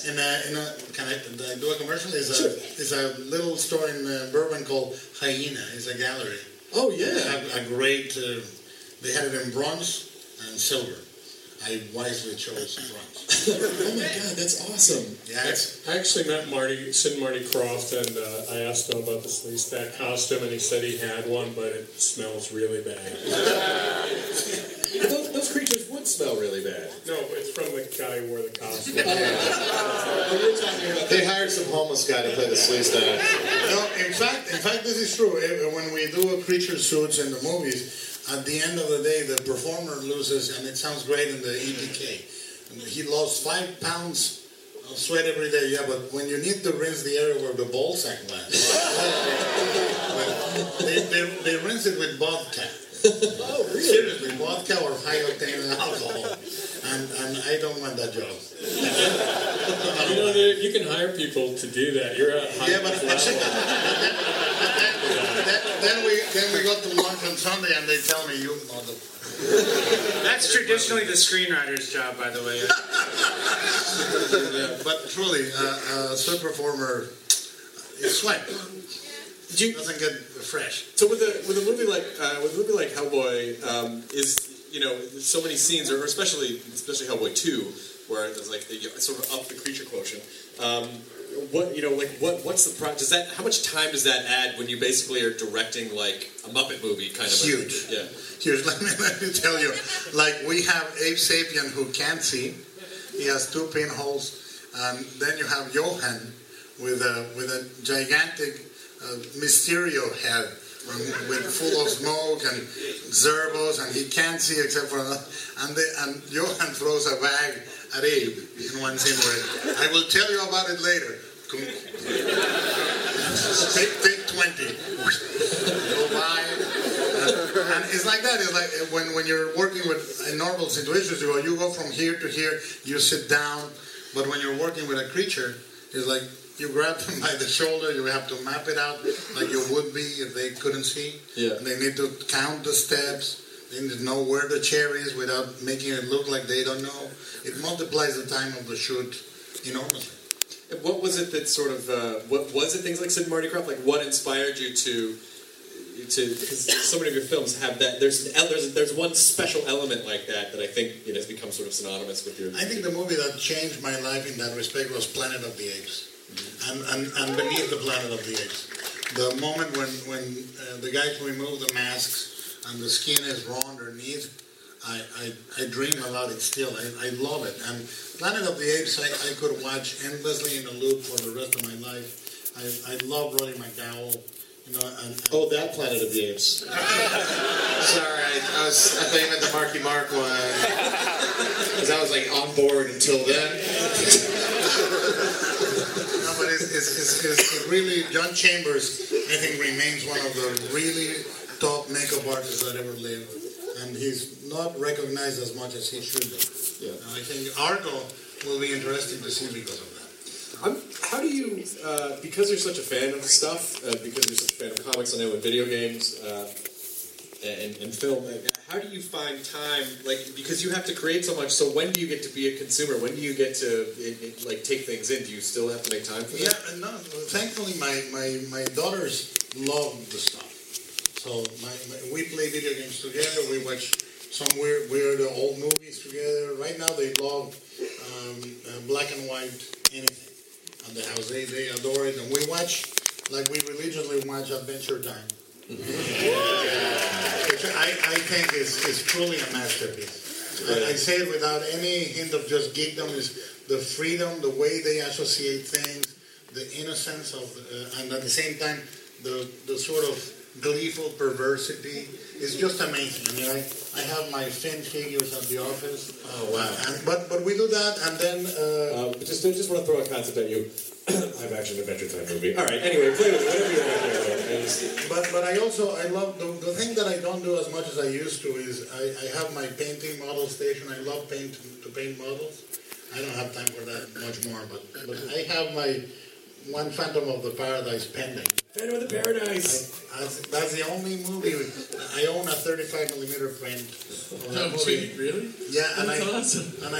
Can I do a commercial? It's a little store in Bourbon called Hyena. It's a gallery. Oh yeah. A great. They had it in bronze and silver. I wisely chose bronze. Oh my god, that's awesome! Yeah, I actually met Sid and Marty Krofft, and I asked him about the Sleestack costume, and he said he had one, but it smells really bad. Those creatures would smell really bad. No, it's from the guy who wore the costume. They hired some homeless guy to play the Sleestack. No, in fact, this is true. When we do creature suits in the movies, at the end of the day, the performer loses, and it sounds great in the EPK. He lost 5 pounds of sweat every day, yeah, but when you need to rinse the area where the ball sack lands, they rinse it with vodka. Oh, really? Seriously, vodka or high octane alcohol, and I don't want that job. You know, you can hire people to do that. You're a high. Yeah, but then we go to lunch on Sunday and they tell me you motherfucker. That's traditionally the screenwriter's job, by the way. But truly, a sweat performer is sweat. Doesn't get fresh. So with a movie like Hellboy, is, you know, so many scenes, or especially Hellboy 2, where there's like sort of up the creature quotient. What's the pro? Does that, how much time does that add when you basically are directing like a Muppet movie kind of? Huge. Yeah. Huge. Let me tell you, like we have Abe Sapien who can't see. He has 2 pinholes, and then you have Johan with a gigantic. Mysterio head with full of smoke and zerbos, and he can't see except for another. And Johan throws a bag at Abe in one scene where I will tell you about it later. Take 20. Go by. And it's like that. It's like when you're working with normal situations, you go from here to here, you sit down. But when you're working with a creature, it's like, you grab them by the shoulder, you have to map it out like you would be if they couldn't see. Yeah. They need to count the steps. They need to know where the chair is without making it look like they don't know. It multiplies the time of the shoot enormously. And what was it that sort of, what was it, things like Sid and Marty Krofft, like what inspired you to because so many of your films have that, there's one special element like that I think it has become sort of synonymous with your... I think the movie that changed my life in that respect was Planet of the Apes. And Beneath the Planet of the Apes. The moment when the guys remove the masks and the skin is raw underneath, I dream about it still. I love it. And Planet of the Apes, I could watch endlessly in a loop for the rest of my life. I love Roddy McDowall. You know, and that Planet of the Apes. Sorry, I thought you meant the Marky Mark one. Because I was like on board until then. But it's really, John Chambers, I think, remains one of the really top makeup artists that ever lived. And he's not recognized as much as he should be. Yeah. And I think Argo will be interesting to see because of that. How do you, because you're such a fan of stuff, because you're such a fan of comics, I know, and video games, and film, how do you find time, like, because you have to create so much, so when do you get to be a consumer? When do you get to, like, take things in? Do you still have to make time for that? Yeah, no, thankfully my daughters love the stuff. So we play video games together, we watch some weird old movies together. Right now they love black and white anything on the house. They adore it, and we watch, like we religiously watch Adventure Time. Which I think is truly a masterpiece. I say it without any hint of just geekdom, is the freedom, the way they associate things, the innocence of, and at the same time, the sort of gleeful perversity is just amazing. I mean, I have my Finn figures at the office. Oh wow! But we do that, and then just want to throw a concept at you. I've actually an Adventure Time movie. All right. Anyway, play with it, whatever you want there. But I also love the thing that I don't do as much as I used to is I have my painting model station. I love to paint models. I don't have time for that much more, but I have my one Phantom of the Paradise pending. Phantom of the Paradise. That's the only movie. I own a 35mm print of that movie. Gee, really? Yeah, and I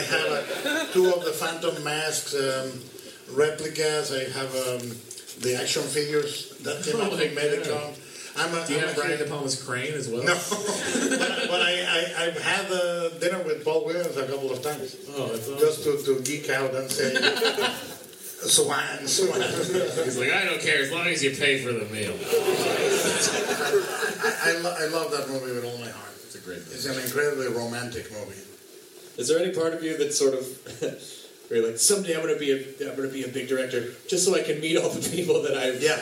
have two of the Phantom masks, replicas. I have the action figures that came out from Medicom. Do you have Brian De Palma's crane as well? No, but I've had dinner with Paul Williams a couple of times. Oh, that's awesome. Just to geek out and say. Swan. He's like, I don't care as long as you pay for the meal. I love that movie with all my heart. It's a great movie. It's an incredibly romantic movie. Is there any part of you that sort of, where you're like, someday I'm gonna be a big director, just so I can meet all the people that I've? Yeah.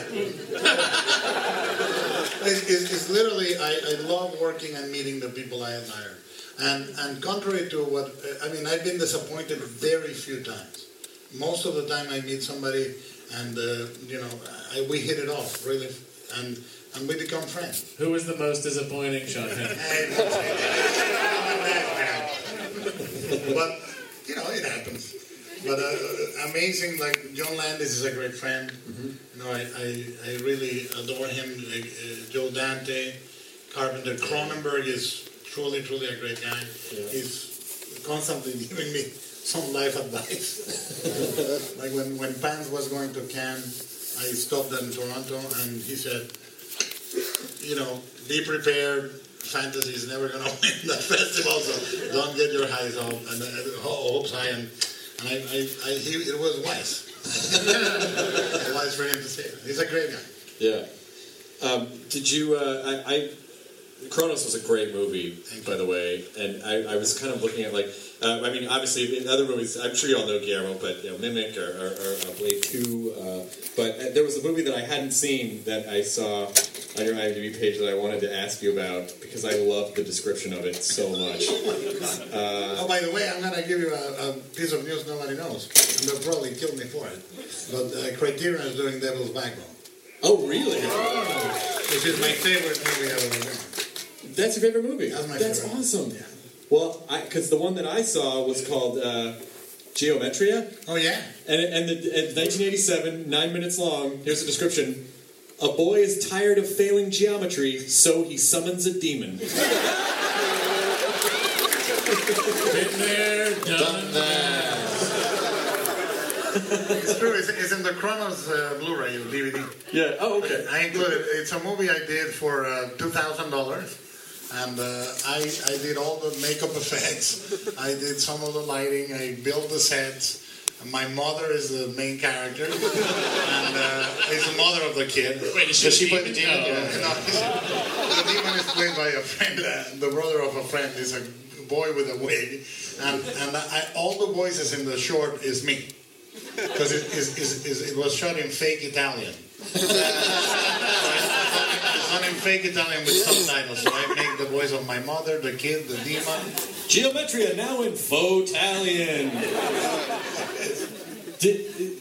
It's literally I love working and meeting the people I admire, and contrary to what I mean, I've been disappointed very few times. Most of the time, I meet somebody, and we hit it off really, and we become friends. Who was the most disappointing, Sean? But it happens. But amazing, like John Landis is a great friend. Mm-hmm. I really adore him. Joe Dante, Carpenter, Cronenberg is truly a great guy. Yeah. He's constantly giving me some life advice. Like when Pans was going to Cannes, I stopped in Toronto, and he said, be prepared, fantasy is never going to win that festival, so don't get your hopes up. It was wise. It was wise for him to say that. He's a great guy. Yeah. Kronos was a great movie, by the way, and I was kind of looking at obviously in other movies, I'm sure you all know Guillermo, but Mimic or Blade Two, but there was a movie that I hadn't seen that I saw on your IMDb page that I wanted to ask you about because I loved the description of it so much. Oh, by the way, I'm going to give you a piece of news nobody knows, and they'll probably kill me for it, but Criterion is doing Devil's Backbone. Oh, really? Oh. Which is my favorite movie ever made. That's your favorite movie? That's awesome. Yeah. Well, because the one that I saw was called Geometria. Oh, yeah. And 1987, 9 minutes long, here's a description. A boy is tired of failing geometry, so he summons a demon. Been there, done that. It's true. It's in the Kronos Blu-ray DVD. Yeah. Oh, okay. I included it. It's a movie I did for $2,000. And I did all the makeup effects. I did some of the lighting. I built the sets. My mother is the main character, and is the mother of the kid. Wait, does she play the demon? No. The demon is played by a friend. The brother of a friend is a boy with a wig, and all the voices in the short is me, because it was shot in fake Italian. I'm in fake Italian with subtitles, so I make the voice of my mother, the kid, the demon. Geometria now in faux Italian.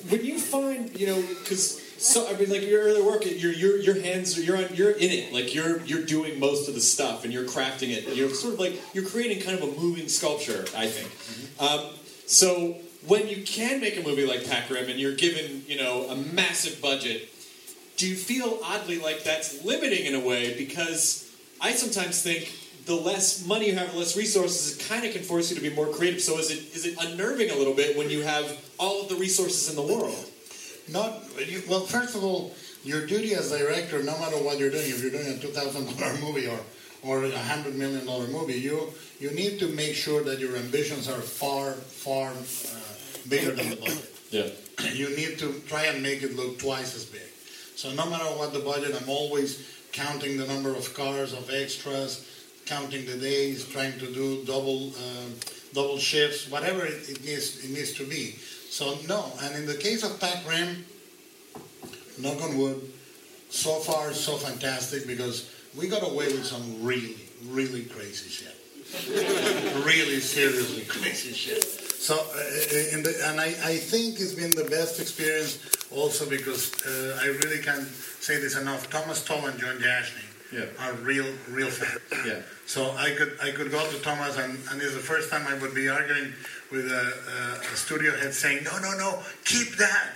When you find, because your early work, your hands, you're in it, like you're doing most of the stuff and you're crafting it. You're sort of like you're creating kind of a moving sculpture, I think. Mm-hmm. So when you can make a movie like Pac Rim and you're given, a massive budget. Do you feel oddly like that's limiting in a way? Because I sometimes think the less money you have, the less resources, it kind of can force you to be more creative. So is it unnerving a little bit when you have all of the resources in the world? Well, first of all, your duty as director, no matter what you're doing, if you're doing a $2,000 movie or a $100 million movie, you need to make sure that your ambitions are far bigger than the budget. Yeah. You need to try and make it look twice as big. So no matter what the budget, I'm always counting the number of cars, of extras, counting the days, trying to do double shifts, whatever it needs to be. So no, and in the case of Pac Rim, knock on wood, so far so fantastic, because we got away with some really, really crazy shit. Really seriously crazy shit. So, I think it's been the best experience also because I really can't say this enough. Thomas Tull and John Jashney are real fans. Yeah. So I could go to Thomas, and it's the first time I would be arguing with a studio head saying, no, keep that.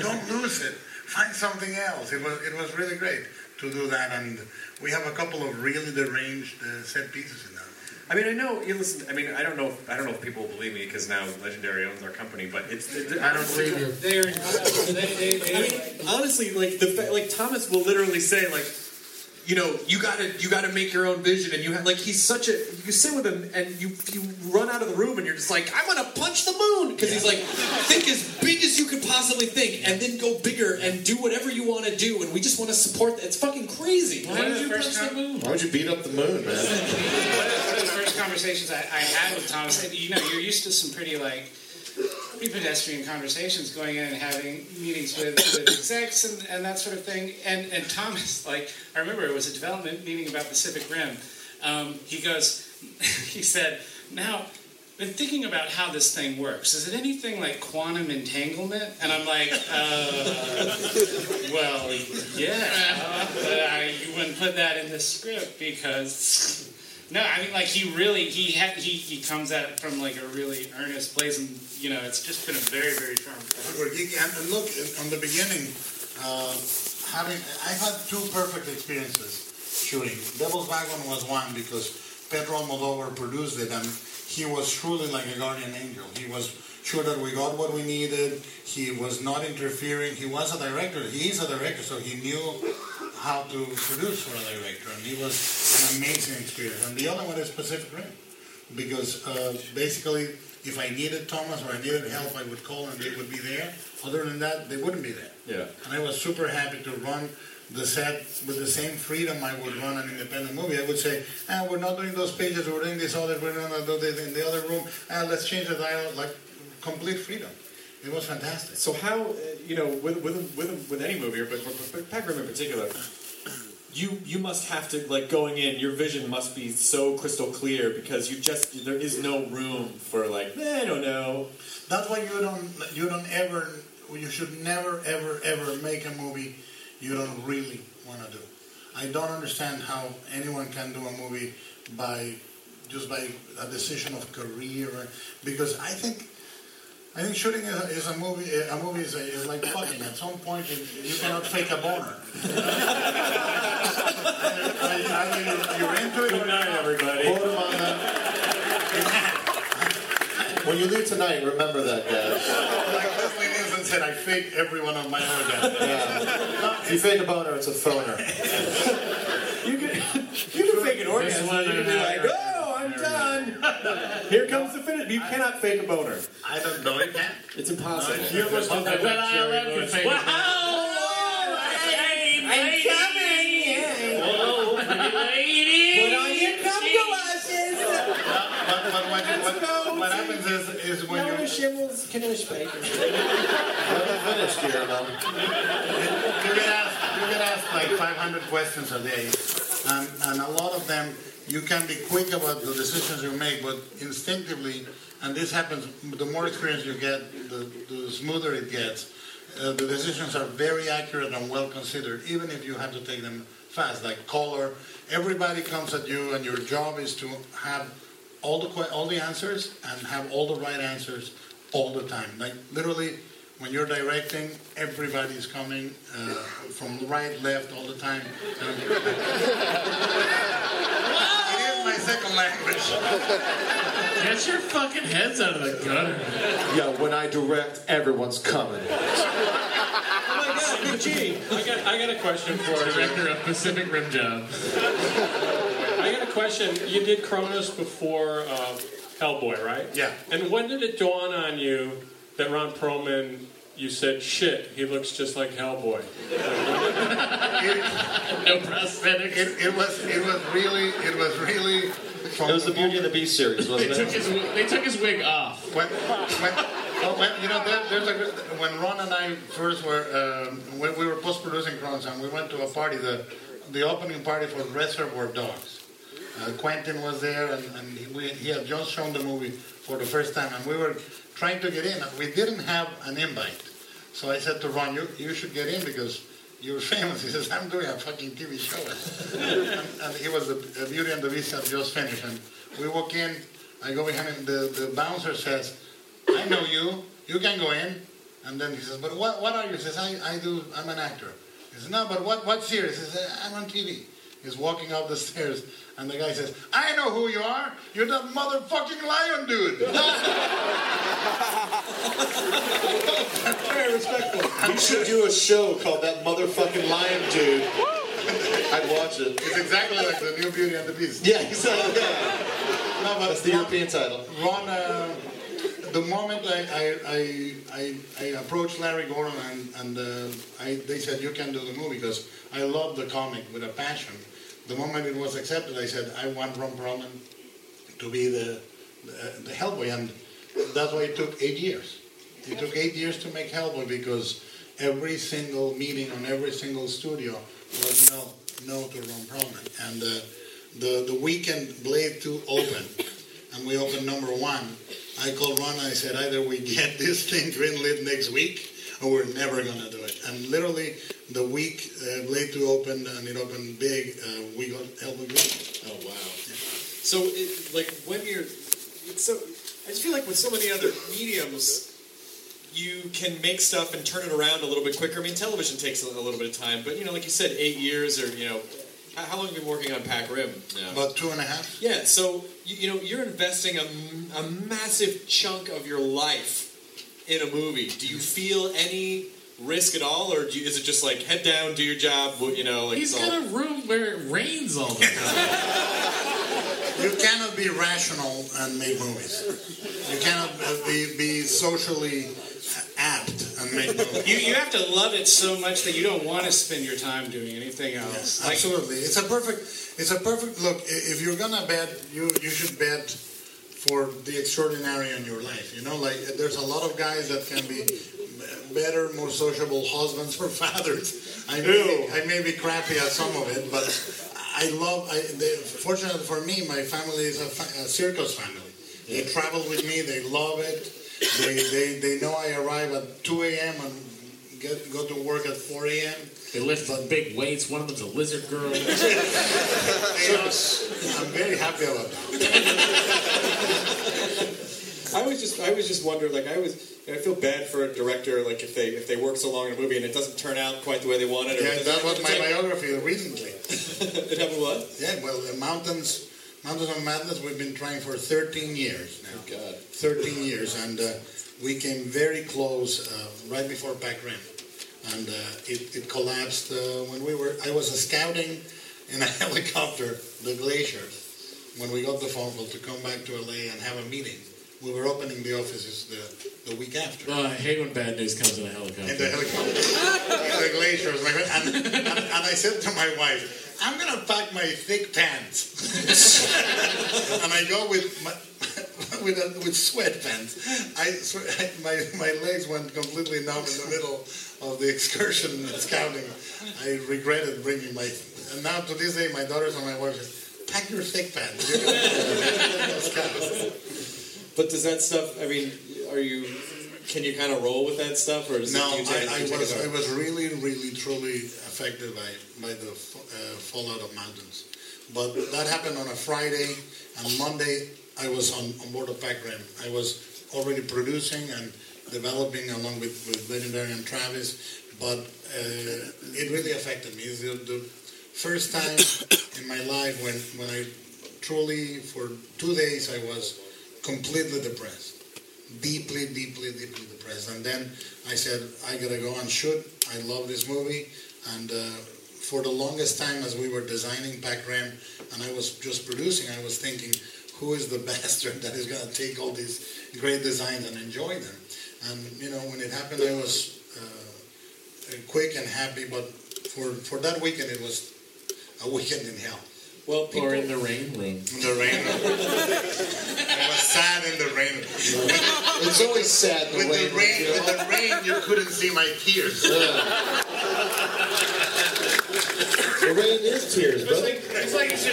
Don't lose it. Find something else. It was really great to do that, and we have a couple of really deranged set pieces in that. I mean, I know you listen. I mean, I don't know if people believe me because now Legendary owns our company, but I don't believe you. I mean, honestly, like Thomas will literally say, like, you know, you gotta make your own vision, and you have, like, he's such a, you sit with him and you run out of the room and you're just like, I'm gonna punch the moon, because he's like, think as big as you could possibly think, and then go bigger and do whatever you want to do, and we just want to support that. It's fucking crazy. Why did you punch the moon? Why would you beat up the moon, man? One of the first conversations I had with Thomas, and, you know, you're used to some pretty pedestrian conversations, going in and having meetings with execs and that sort of thing. And Thomas, like, I remember it was a development meeting about Pacific Rim. He said, now, been thinking about how this thing works. Is it anything like quantum entanglement? And I'm like, well, yeah. You wouldn't put that in the script because... No, I mean, like, he comes at it from, like, a really earnest place, and, you know, it's just been a very, very charming time. And look, on the beginning, I had two perfect experiences shooting. Devil's Backbone was one, because Pedro Almodovar produced it, and he was truly like a guardian angel. He was sure that we got what we needed, he was not interfering, he is a director, so he knew how to produce for a director, and it was an amazing experience. And the other one is Pacific Rim, because basically, if I needed Thomas or I needed help, I would call and they would be there. Other than that, they wouldn't be there. Yeah. And I was super happy to run the set with the same freedom I would run an independent movie. I would say, we're not doing those pages, we're doing this other, we're not doing this in the other room, let's change the dialogue, like, complete freedom. It was fantastic. So how, you know, with any movie, but Pac Rim in particular, you must have to, like, going in, your vision must be so crystal clear, because there is no room for, like, I don't know. That's why you should never, ever, ever make a movie you don't really want to do. I don't understand how anyone can do a movie by a decision of career, because I think shooting is a movie. A movie is like fucking. At some point, you cannot fake a boner. You're into it. Good night, everybody. When you leave tonight, remember that, guys. Like Leslie Nielsen said, I fake every one of my orgasms. Yeah. If you fake a boner, it's a phoner. you can fake an orgasm. You can be like, I'm done. Here comes the finish. You cannot fake a boner. I don't know it. It's impossible. No, you must have done that. Wow! I'm coming. Put on your cum glasses. What happens is when you're shimmels can fake. Let finish here, though. You get asked like 500 questions a day, and a lot of them. You can be quick about the decisions you make, but instinctively, and this happens, the more experience you get, the smoother it gets. The decisions are very accurate and well considered, even if you have to take them fast, like color. Everybody comes at you, and your job is to have all the answers and have all the right answers all the time. Like, literally, when you're directing, everybody's coming from right, left, all the time. My second language. Get your fucking heads out of the gutter. Yeah, when I direct, everyone's coming. Oh my god, gee. I got a question for a director of Pacific Rim job. I got a question. You did Kronos before Hellboy, right? Yeah. And when did it dawn on you that Ron Perlman, you said, shit, he looks just like Hellboy? no prosthetics. It was really. It was the Beauty and the Beast series, wasn't it? They took his wig off. When Ron and I first were, when we were post-producing Ron's, and we went to a party, the opening party for Reservoir Dogs. Quentin was there, and he had just shown the movie for the first time, and we were trying to get in, and we didn't have an invite. So I said to Ron, you should get in because you're famous. He says, I'm doing a fucking TV show. and he was the Beauty and the Beast had just finished. And we walk in, I go behind him, the bouncer says, I know you, you can go in. And then he says, but what are you? He says, I'm an actor. He says, no, but what series? He says, I'm on TV. He's walking up the stairs, and the guy says, I know who you are! You're that motherfucking lion dude! Very respectful. You should do a show called That Motherfucking Lion Dude. I'd watch it. It's exactly like the new Beauty and the Beast. Yeah, exactly. No, but that's the European title. Ron, the moment I approached Larry Gordon and they said, you can do the movie, because I love the comic with a passion. The moment it was accepted, I said, I want Ron Perlman to be the Hellboy, and that's why it took 8 years. It took 8 years to make Hellboy, because every single meeting on every single studio was no to Ron Perlman. And the weekend Blade Two opened, and we opened number one, I called Ron and I said, either we get this thing greenlit next week, or we're never going to do it. And literally, the week Blade 2 opened, and it opened big, we got Hellboy green. Oh, wow. Yeah. So, I just feel like with so many other mediums, you can make stuff and turn it around a little bit quicker. I mean, television takes a little bit of time, but, like you said, 8 years or, how long have you been working on Pac Rim now? About 2.5. Yeah, so, you're investing a massive chunk of your life in a movie. Do you feel any risk at all, or is it just like, head down, do your job, He's got a room where it rains all the time. You cannot be rational and make movies. You cannot be socially apt and make movies. You have to love it so much that you don't want to spend your time doing anything else. Yes, absolutely. It's a perfect look. If you're gonna bet, you should bet for the extraordinary in your life. There's a lot of guys that can be better, more sociable husbands or fathers. I may be crappy at some of it, but fortunately for me, my family is a circus family. They travel with me. They love it. They know I arrive at 2 a.m. and go to work at 4 a.m. They lift big weights. One of them's a lizard girl. I'm very happy about that. I was just wondering. I feel bad for a director, if they work so long in a movie and it doesn't turn out quite the way they want it. Yeah, that was my biography recently. It happened what? Yeah, well, the Mountains of Madness, we've been trying for 13 years now. Oh, God. 13 years, and we came very close right before Pac Rim. And it collapsed when I was scouting in a helicopter, the glacier, when we got the phone call to come back to LA and have a meeting. We were opening the offices the week after. Oh, I hate when bad news comes in a helicopter. In the helicopter. In the glaciers. And I said to my wife, I'm going to pack my thick pants. And I go with sweatpants. My legs went completely numb in the middle of the excursion and scouting. I regretted bringing and now to this day, my daughters and my wife say, pack your thick pants. You're going to But does that stuff? I mean, can you kind of roll with that stuff, or I was really, really, truly affected by the fallout of mountains. But that happened on a Friday, and Monday I was on board of Pac Rim. I was already producing and developing along with Legendary and Travis, but it really affected me. It's the first time in my life when I truly, for 2 days, I was completely depressed, deeply depressed, and then I said, I gotta go and shoot. I love this movie, and for the longest time, as we were designing Pac Rim, and I was just producing, I was thinking, who is the bastard that is gonna take all these great designs and enjoy them? And when it happened, I was quick and happy, but for that weekend, it was A weekend in hell. Well, people, or in the rain room. The rain room. It was sad in the rain room. It's always sad in the rain room. With the rain, you couldn't see my tears. The rain is tears, bro. It's like he's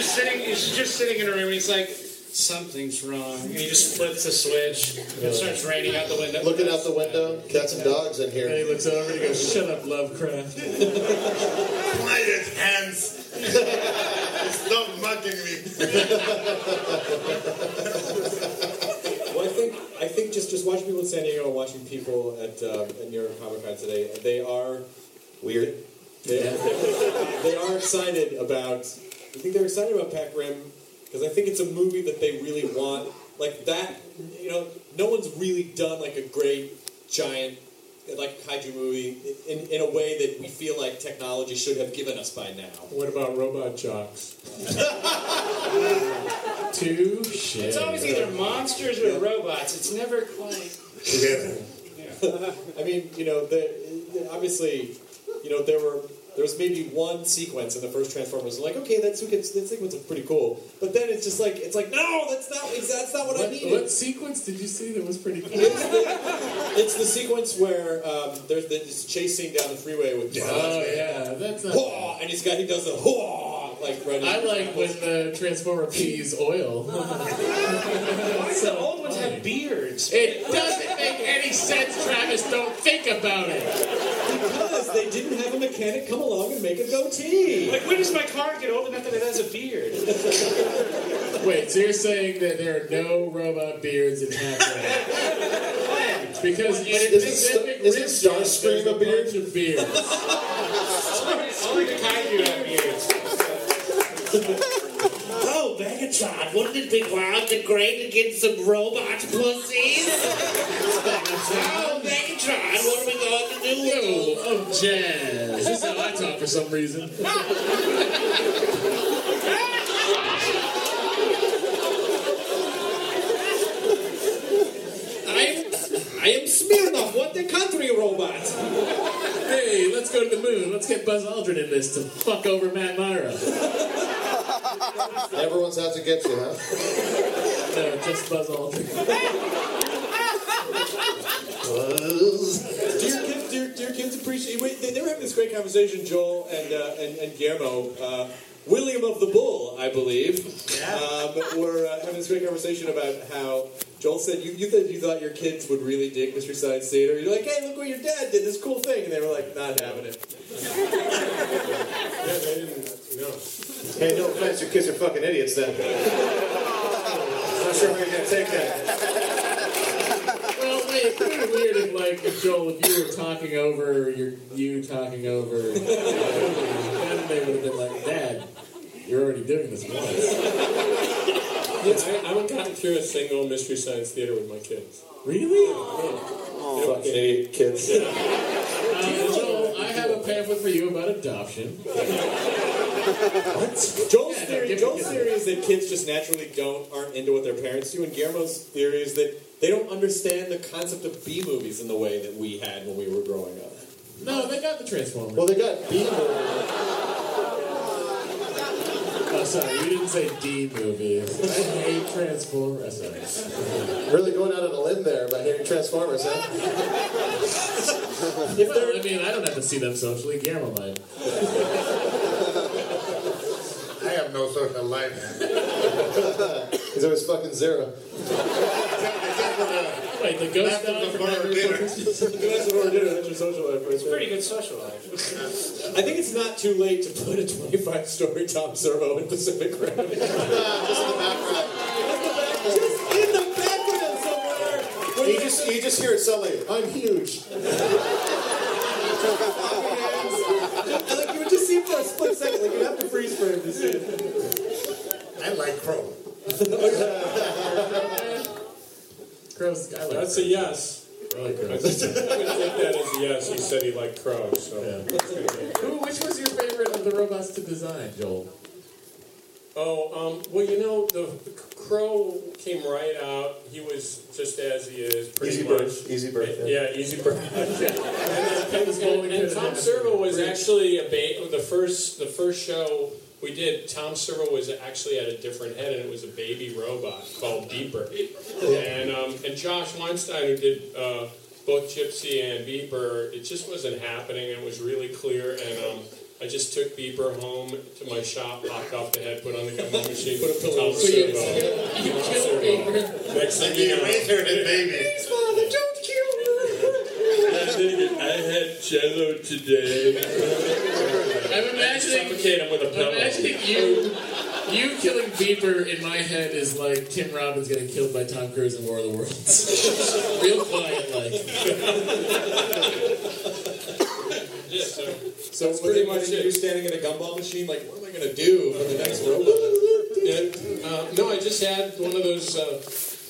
just sitting in a room and he's like, something's wrong. And he just flips the switch and it starts raining out the window. Looking out the window, got some dogs in here. And he looks over and he goes, shut up, Lovecraft. Quiet hands. Stop mugging me. Well, I think just watching people in San Diego, watching people at New York Comic Con today, they are weird. They are excited about. I think they're excited about Pac Rim because I think it's a movie that they really want. Like that, you know, no one's really done like a great giant like kaiju movie in a way that we feel like technology should have given us by now. What about Robot Jocks? Two shit. It's always either monsters or robots. It's never quite together. Yeah. I mean, you know, obviously, you know, there was maybe one sequence in the first Transformers, like, okay, that sequence is pretty cool. But then it's like, no, that's not what I needed. What sequence did you see that was pretty cool? It's the sequence where there's this chase scene down the freeway with John. Oh, yeah. That's not... And he does the... Like right I like when the Transformer pees oil. Why do the old ones have beards? It doesn't make any sense, Travis. Don't think about it. Because they didn't have a mechanic come along and make a goatee. Like, when does my car get old enough that it has a beard? Wait, so you're saying that there are no robot beards in that? Because is Starscream a beard? Bunch of beards. Only the kaiju have beards. Oh, Megatron, wouldn't it be wild to grate against some robot pussies? Oh, Megatron, what are we going to do with you? Oh, jazz. This is how I talk for some reason. I am Smirnoff, what the country robot? Hey, let's go to the moon. Let's get Buzz Aldrin in this to fuck over Matt Myra. Everyone's out to get you, huh? No, just Buzz Aldrin. Buzz. Do your kids appreciate... Wait, they were having this great conversation, Joel and Guillermo. William of the Bull, I believe. Yeah. We're having this great conversation about how... Joel said, you said you thought your kids would really dig Mystery Science Theater. You're like, hey, look what your dad did, this cool thing. And they were like, not having it. Yeah, they didn't, no. Hey, no offense, your kids are fucking idiots then. I'm not sure we're going to take that. Well, wait, it's kind of weird if, like, Joel, if you were talking over, then they would have been like, Dad, you're already doing this once. I haven't gotten through a single Mystery Science Theater with my kids. Really? Fucking idiot kids. Joel, I have a pamphlet for you about adoption. What? Joel's theory is that kids just naturally aren't into what their parents do, and Guillermo's theory is that they don't understand the concept of B-movies in the way that we had when we were growing up. No, they got the Transformers. Well, they got B-movies. Oh, sorry, you didn't say D movies. I hate Transformers. Really going out on a limb there by hearing Transformers, huh? Well, I mean, I don't have to see them socially. Guillermo might. I have no social life. Because it was fucking zero. Wait, the ghost dog from That's social life. It's a pretty good social life. I think it's not too late to put a 25-story Tom Servo in Pacific Rim. Just in the background. Just in the background somewhere. You just hear it suddenly. I'm huge. Like you would just see it for a split second. Like you'd have to freeze frame to see it. I like Chrome. Crows, I like that's crows. A yes. I like crows. I would take that as a yes. He said he liked crows. So. Yeah. Which was your favorite of the robots to design, Joel? Oh, well, you know, the Crow came right out. He was just as he is, pretty much. Easy bird. Yeah, easy bird. and Tom Servo was actually the first show we did. Tom Servo was actually at a different head, and it was a baby robot called Beeper. And Josh Weinstein, who did both Gypsy and Beeper, it just wasn't happening. It was really clear, and I just took Bieber home to my shop, knocked off the head, put on the gumbo machine, put a pillow over it. You killed Bieber. Next thing you know, please, Father, don't kill her. I'm thinking, I had jello today. I'm imagining. Suffocate him with a pillow. Imagining you killing Bieber in my head is like Tim Robbins getting killed by Tom Cruise in War of the Worlds. Real quiet, like. Yeah, so that's pretty much it. You standing in a gumball machine, like, what am I going to do for the next robot? No, I just had one of those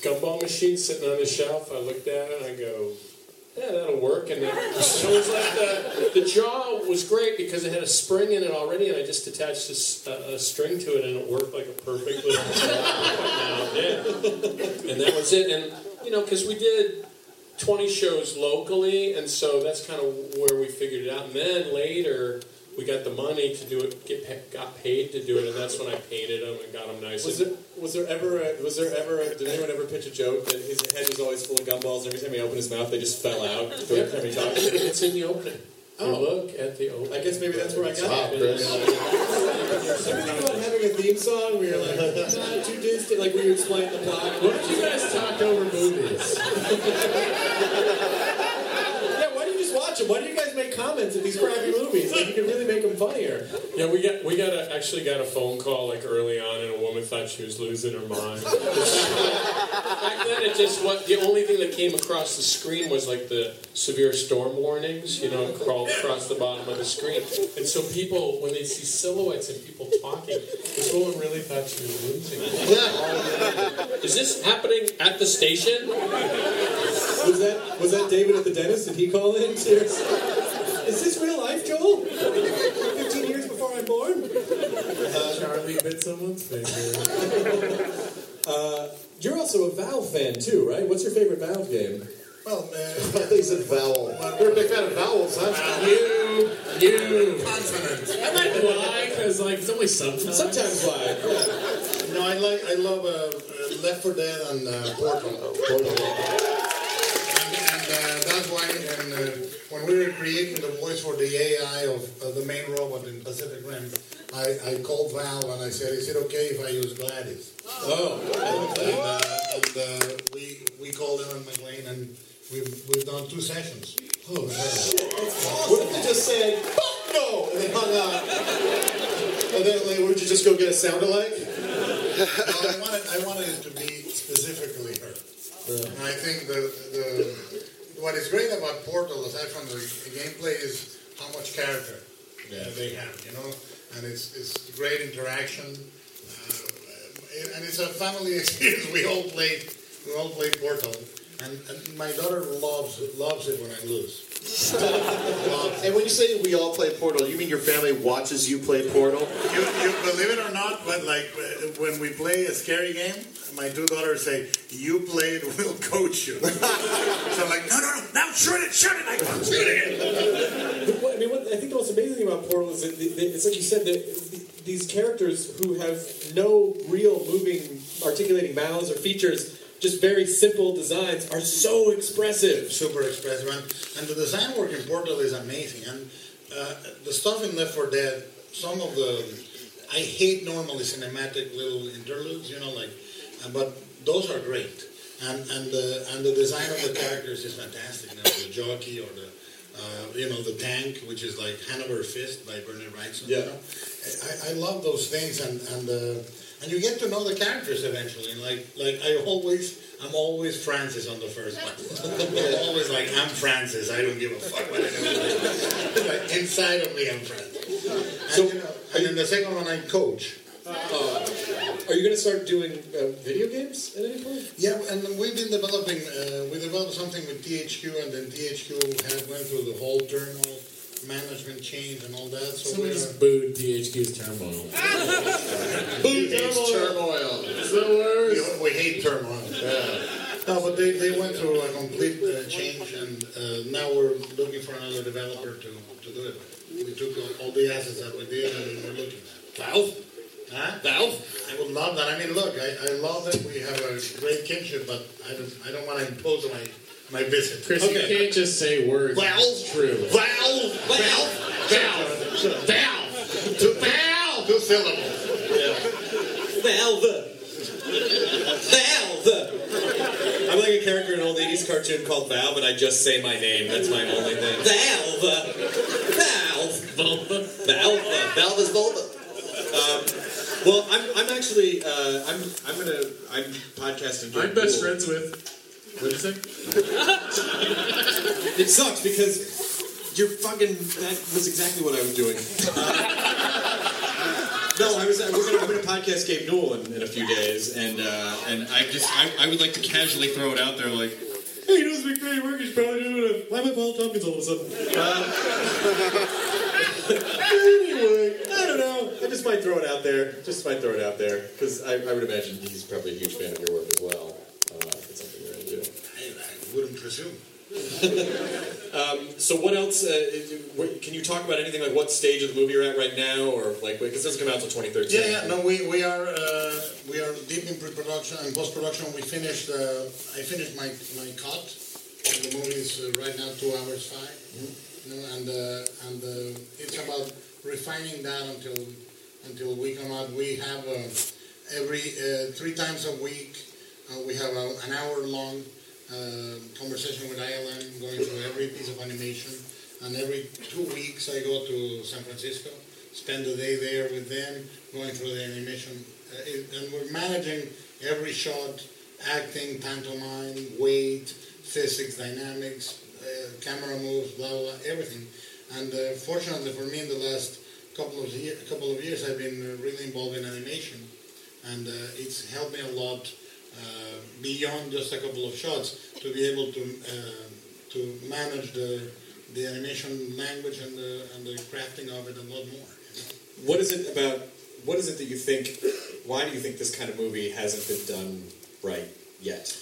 gumball machines sitting on the shelf. I looked at it and I go, yeah, that'll work. And then, so it was like the jaw was great because it had a spring in it already, and I just attached a string to it, and it worked like a perfect little yeah. And that was it. And, you know, because we did 20 shows locally, and so that's kind of where we figured it out. And then later, we got the money to do it, got paid to do it, and that's when I painted them and got them nice. Did anyone ever pitch a joke that his head was always full of gumballs, and every time he opened his mouth, they just fell out? Every time. It's in the opening. Oh, look at the opening. I guess maybe that's where I got it. Everything about having a theme song, we were like, not too distant, like we were explaining the plot. What if you guys talked over movies? Yeah, why do you just watch them? Why do you guys make comments at these crappy movies? Like, you can really make them funnier. Yeah, we actually got a phone call like early on, and a woman thought she was losing her mind. Back then, it just the only thing that came across the screen was like the severe storm warnings, you know, crawled across the bottom of the screen. And so people, when they see silhouettes and people talking, this woman really thought she was losing it. Is this happening at the station? Was that David at the dentist? Did he call in? Seriously? Is this real life, Joel? 15 years before I'm born? Charlie bit someone's finger. You're also a Valve fan, too, right? What's your favorite Valve game? Oh, man. I think it's a vowel. You're a big fan of vowels, huh? You. Consonants. I like why, because, like, it's only sometimes. Sometimes why. Yeah. No, I love Left 4 Dead and Portal. And that's why, when we were creating the voice for the AI of the main robot in Pacific Rim, I called Valve and I said, "Is it okay if I use Gladys?" Oh, and we called Ellen McLean, and we've done 2 sessions. Oh shit! That's awesome. What if they just said, "Fuck no," and they hung up? And then like, would you just go get a sound alike? Well, I wanted it to be specifically her. Yeah. And I think what is great about Portal, aside from the gameplay, is how much character they have, you know. And it's great interaction, and it's a family experience. We all played Portal, and my daughter loves it when I lose. And when you say we all play Portal, you mean your family watches you play Portal? You believe it or not, but like when we play a scary game, my 2 daughters say, "You play it, we'll coach you." So I'm like, no, now shoot it, I can't shoot it. I mean, I think the most amazing thing about Portal is that it's like you said, that these characters who have no real moving, articulating mouths or features, just very simple designs, are so expressive. Super expressive. And the design work in Portal is amazing. And the stuff in Left 4 Dead, some of the... I hate normally cinematic little interludes, you know, like... But those are great. And the design of the characters is fantastic. You know, the jockey or the... the tank, which is like Hanover Fist by Bernard Wrightson. Yeah. You know? I love those things, and you get to know the characters eventually. Like I'm always Francis on the first one. I'm always like, I'm Francis. I don't give a fuck what anyone like. Inside of me, I'm Francis. And then the second one, I'm Coach. Are you going to start doing video games at any point? Yeah, and we've been developing. We developed something with THQ, and then THQ went through the whole turmoil management change and all that. So we just booed THQ's turmoil. Booed turmoil. It's the worst. We hate turmoil. Yeah. No, but they went through a complete change, and now we're looking for another developer to do it. We took all the assets that we did, and we're looking at Valve? Huh? Valve? I would love that. I mean, look, I love that we have a great kinship, but I don't want to impose my visit. Chris, okay. You can't just say words. Valve? It's true. Valve? Valve? Valve? Valve? To Valve! Two syllables. Yeah. Valve. Valve! I'm like a character in an old 80s cartoon called Valve, and I just say my name. That's my only thing. Valve! Valve! Vulva. Valve! Valve is vulva. Well, I'm actually, I'm podcasting. I'm best friends with... What did you say? It sucks, because you're fucking... That was exactly what I was doing. No, I'm going to podcast Gabe Newell in a few days, and I would like to casually throw it out there, like, hey, you know this big fan of work, you should probably do it. Why am I Paul Tompkins all of a sudden? Anyway, I don't know. I just might throw it out there. Because I would imagine he's probably a huge fan of your work as well. If it's something you're going to do. I wouldn't presume. So what else? Can you talk about anything like what stage of the movie you're at right now, or like because this doesn't come out until 2013? Yeah. No, we are deep in pre-production and post-production. We finished. I finished my cut. The movie is right now 2 hours 5, mm-hmm. You know, and it's about refining that until we come out. We have every 3 times a week. We have an hour-long. Conversation with ILM, going through every piece of animation, and every 2 weeks I go to San Francisco, spend the day there with them, going through the animation, and we're managing every shot, acting, pantomime, weight, physics, dynamics, camera moves, blah blah, blah, everything. And fortunately for me, in the last couple of years, I've been really involved in animation, and it's helped me a lot. Beyond just a couple of shots, to be able to manage the animation language and the crafting of it a lot more. You know? What is it that you think? Why do you think this kind of movie hasn't been done right yet?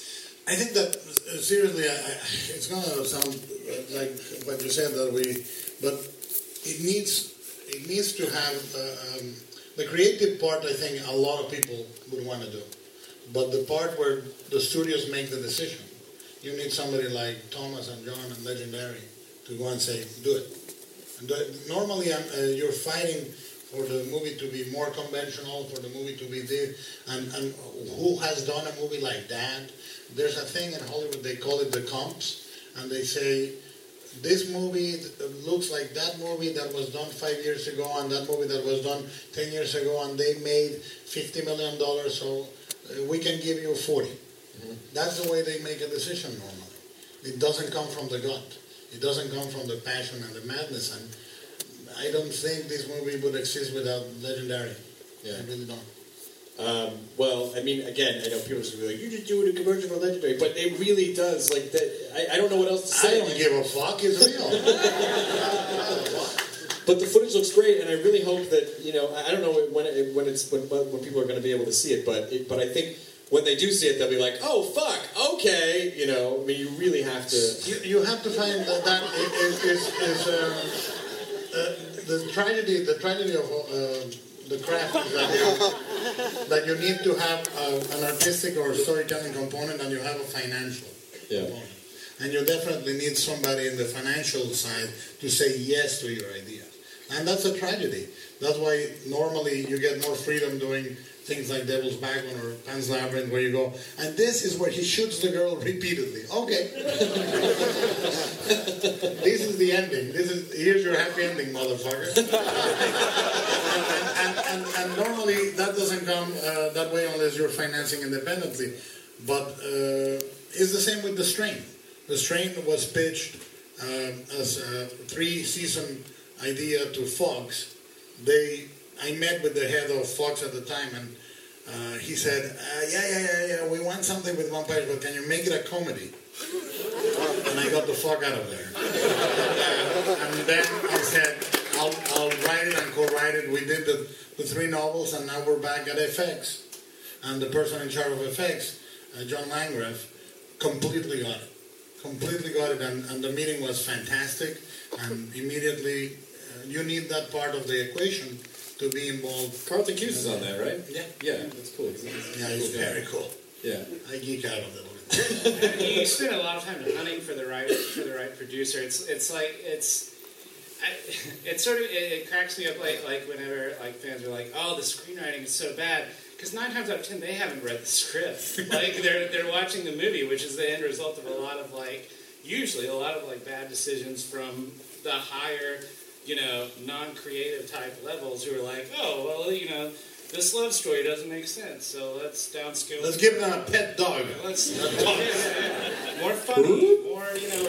I think that seriously, it's gonna sound like what you said but it needs to have the creative part. I think a lot of people would want to do. But the part where the studios make the decision, you need somebody like Thomas and John and Legendary to go and say, do it. And normally you're fighting for the movie to be more conventional, for the movie to be this, and who has done a movie like that? There's a thing in Hollywood, they call it the comps, and they say, this movie looks like that movie that was done 5 years ago, and that movie that was done 10 years ago, and they made $50 million, so... we can give you 40. Mm-hmm. That's the way they make a decision normally. It doesn't come from the gut. It doesn't come from the passion and the madness. And I don't think this movie would exist without Legendary. Yeah. I really don't. Well, I mean, again, I know people are just going to be like, you're just doing a commercial for Legendary, but it really does. Like that. I don't know what else to say. I don't give a fuck. It's real. But the footage looks great, and I really hope that, you know, I don't know when people are going to be able to see it, but I think when they do see it, they'll be like, oh, fuck, okay, you know, I mean, you really have to... You have to find that is the tragedy of the craft is that you need to have an artistic or storytelling component, and you have a financial component. And you definitely need somebody in the financial side to say yes to your idea. And that's a tragedy. That's why normally you get more freedom doing things like Devil's Backbone or Pan's Labyrinth, where you go, and this is where he shoots the girl repeatedly. Okay. This is the ending. Here's your happy ending, motherfucker. and normally that doesn't come that way unless you're financing independently. But it's the same with The Strain. The Strain was pitched as a 3-season idea to Fox. I met with the head of Fox at the time, and he said, yeah, we want something with vampires, but can you make it a comedy? And I got the fuck out of there. And then I said, I'll write it and co-write it. We did the three novels, and now we're back at FX. And the person in charge of FX, John Landis, completely got it. Completely got it, and the meeting was fantastic. And immediately, you need that part of the equation to be involved. Karthik Hughes is on there, right? Yeah. Yeah, that's cool. It's very cool. Yeah. I geek out a little bit. You spend a lot of time hunting for the right producer. It cracks me up like whenever like fans are like, oh, the screenwriting is so bad. Because 9 times out of 10, they haven't read the script. Like they're watching the movie, which is the end result of a lot of bad decisions from the higher, non-creative type levels who are like, oh, well, this love story doesn't make sense, so let's downscale. Let's give them a pet dog. Let's more funny, more and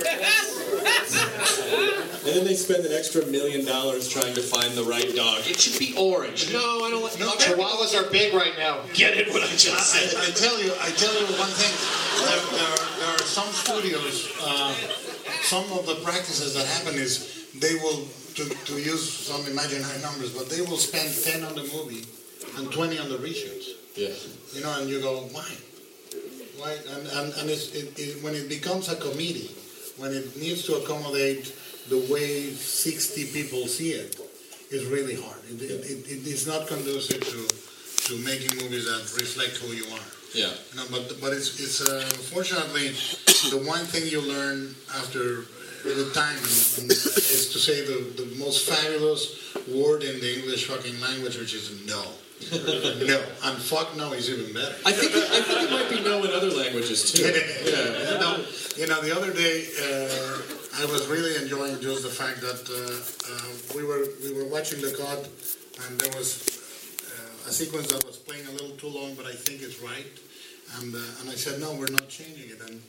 then they spend an extra $1 million trying to find the right dog. It should be orange. No, I don't want. No, chihuahuas are big right now. Get it? What I just said. I tell you one thing. There are some studios. Some of the practices that happen is they will to use some imaginary numbers, but they will spend 10 on the movie. And 20 on the reshoots. Yes. And you go, why? Why? And it when it becomes a comedy, when it needs to accommodate the way 60 people see it, it's really hard. It's not conducive to making movies that reflect who you are. Yeah. No, but it's unfortunately the one thing you learn after the time is to say the most fabulous word in the English fucking language, which is no. No, and fuck no is even better. I think it might be no in other languages too. Yeah. No, the other day I was really enjoying just the fact that we were watching The Cut, and there was a sequence that was playing a little too long, but I think it's right. And I said, no, we're not changing it. And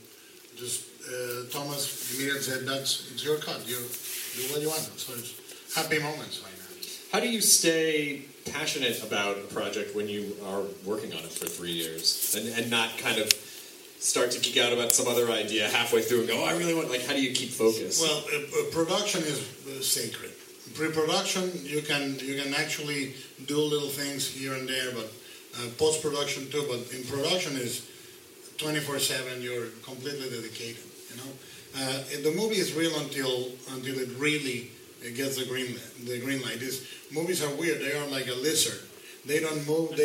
just Thomas immediately said, it's your cut. You do what you want. So it's happy moments right now. How do you stay passionate about a project when you are working on it for 3 years and not kind of start to geek out about some other idea halfway through and go, I really want, how do you keep focused? Well, production is sacred. Pre-production, you can actually do little things here and there, but post-production too, but in production is 24/7, you're completely dedicated, The movie is real until it really it gets the green light. These movies are weird. They are like a lizard. They don't move, and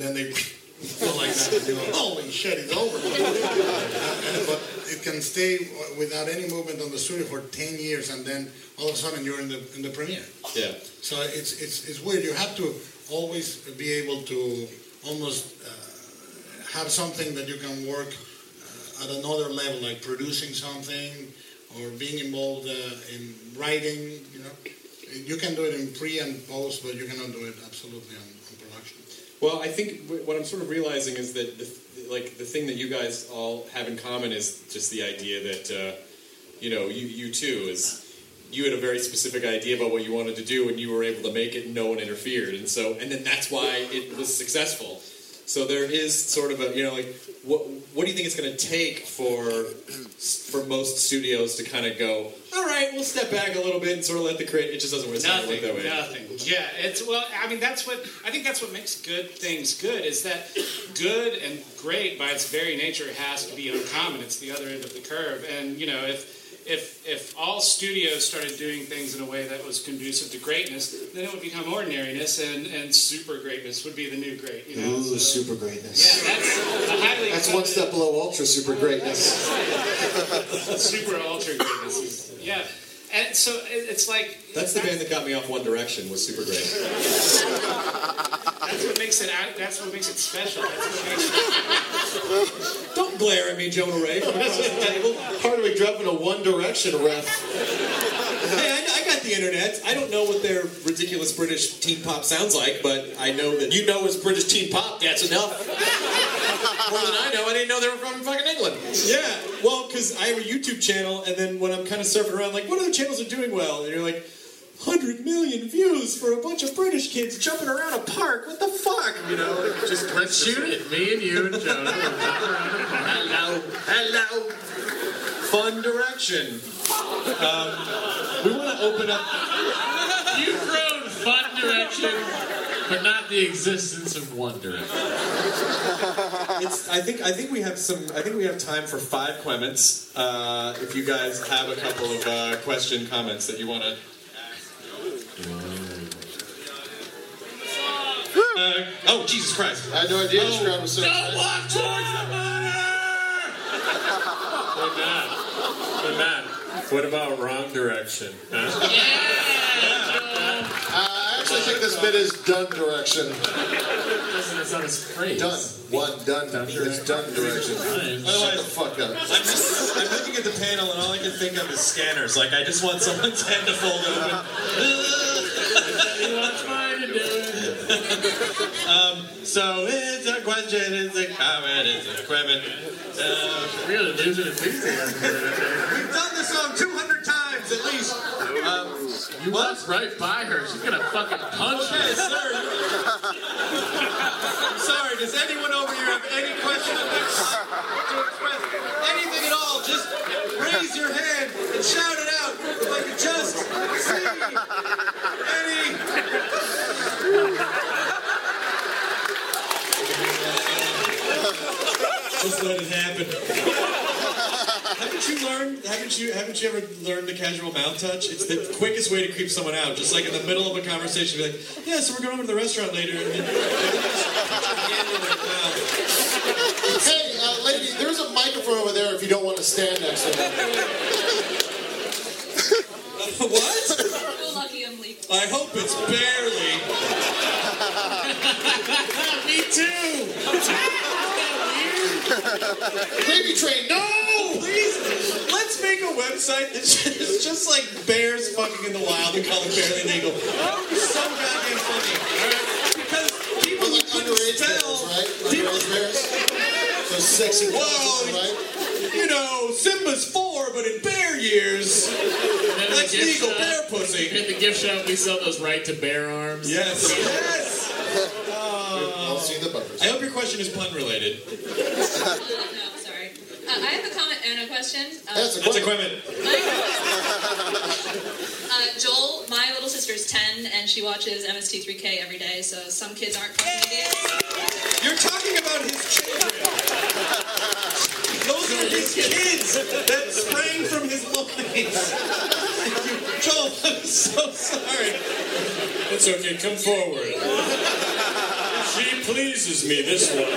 then they go like that. You go, holy shit, it's over. But it can stay without any movement on the studio for 10 years, and then all of a sudden you're in the premiere. Yeah. So it's weird. You have to always be able to almost have something that you can work at another level, like producing something, or being involved in writing, You can do it in pre and post, but you cannot do it absolutely on production. Well, I think what I'm sort of realizing is that, the thing that you guys all have in common is just the idea that, you too is... You had a very specific idea about what you wanted to do, and you were able to make it, and no one interfered. And so, and then that's why it was successful. So there is sort of a, what do you think it's going to take for most studios to kind of go, all right, we'll step back a little bit and sort of let the creative, it just doesn't work that way. Nothing. Yeah, I think that's what makes good things good, is that good and great by its very nature has to be uncommon. It's the other end of the curve. And, if all studios started doing things in a way that was conducive to greatness, then it would become ordinariness, and super greatness would be the new great. Ooh, so, super greatness. Yeah, that's one step below ultra super greatness. Super ultra greatness. Yeah. And so it's like... That's the band that got me off One Direction, was Super Great. That's what makes it special. That's what makes it... Don't glare at me, Jonah Ray, from across the table. Hardly dropping a One Direction ref. Hey, I got the internet. I don't know what their ridiculous British teen pop sounds like, but I know that it's British teen pop. That's enough. More than I know. I didn't know they were from fucking England. Yeah, well, because I have a YouTube channel, and then when I'm kind of surfing around, like, what other channels are doing well? And you're like, 100 million views for a bunch of British kids jumping around a park. What the fuck? Just let's shoot it. Me and you and Jonah. Hello. Fun Direction. We want to open up... You've grown Fun Direction, but not the existence of One Direction. I think we have time for 5 comments. If you guys have a couple of question comments that you want to... oh, Jesus Christ. I had no idea this crowd was so excited. Don't walk towards the water! They're mad. What about Wrong Direction? Huh? Yeah! I actually think this bit is Done Direction. Listen, it's not his phrase. Done. One, done. It's Done Direction. Shut the fuck up. I'm looking at the panel and all I can think of is scanners. Like, I just want someone's hand to fold open. He wants mine to do it. So it's a question, it's a comment, it's a equipment. Really losing enthusiasm. We've done this song 200 times at least. You walked right by her. She's gonna fucking punch her. Okay, sir. I'm sorry. Does anyone over here have any question to express? Anything at all? Just raise your hand and shout it out. If I could just see any. Just let it happen. Haven't you ever learned the casual mouth touch? It's the quickest way to creep someone out. Just like in the middle of a conversation, be like, yeah, so we're going over to the restaurant later. And then just put your hand in their mouth. Hey, lady, there's a microphone over there if you don't want to stand next to me. What? I'm so lucky I'm legal. I hope it's barely. Me too. Baby train, no! Please, let's make a website that's just like bears fucking in the wild and call it barely legal. That would be so goddamn funny. Alright? Because people like underage bears, right? Underage bears? So sexy bears, right? You know, Simba's 4, but in bear years, that's legal shop, bear pussy. In the gift shop, we sell those right to bear arms. Yes, yes! I hope your question is pun related. No, sorry. I have a comment and a question. That's a comment. Joel, my little sister's 10, and she watches MST3K every day, so some kids aren't fucking idiots. You're talking about his children. Those are his kids that sprang from his loins. Joel, I'm so sorry. It's okay, come forward. She pleases me, this one. And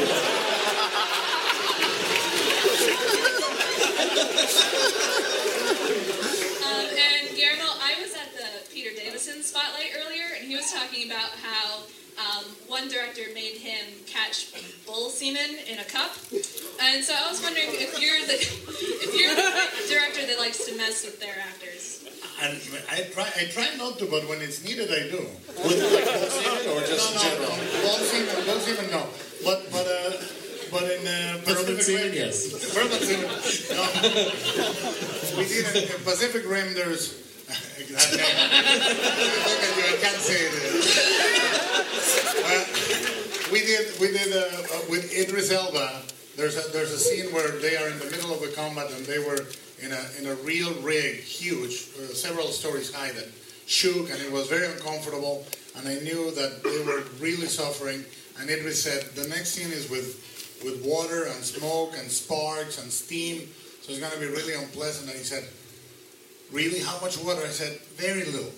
Guillermo, I was at the Peter Davison spotlight earlier, and he was talking about how one director made him catch bull semen in a cup. And so I was wondering if you're the director that likes to mess with their actors. And I try not to, but when it's needed, I do. With like bull semen or just general? Bull semen, no. But in Pacific Rim, yes. Bourbon semen, no. We did in Pacific Rim. There's. I can't say it. We did with Idris Elba. There's a scene where they are in the middle of a combat and they were in a real rig, huge, several stories high, that shook, and it was very uncomfortable, and I knew that they were really suffering, and Idris said, the next scene is with water and smoke and sparks and steam, so it's going to be really unpleasant, and he said, really, how much water? I said, very little,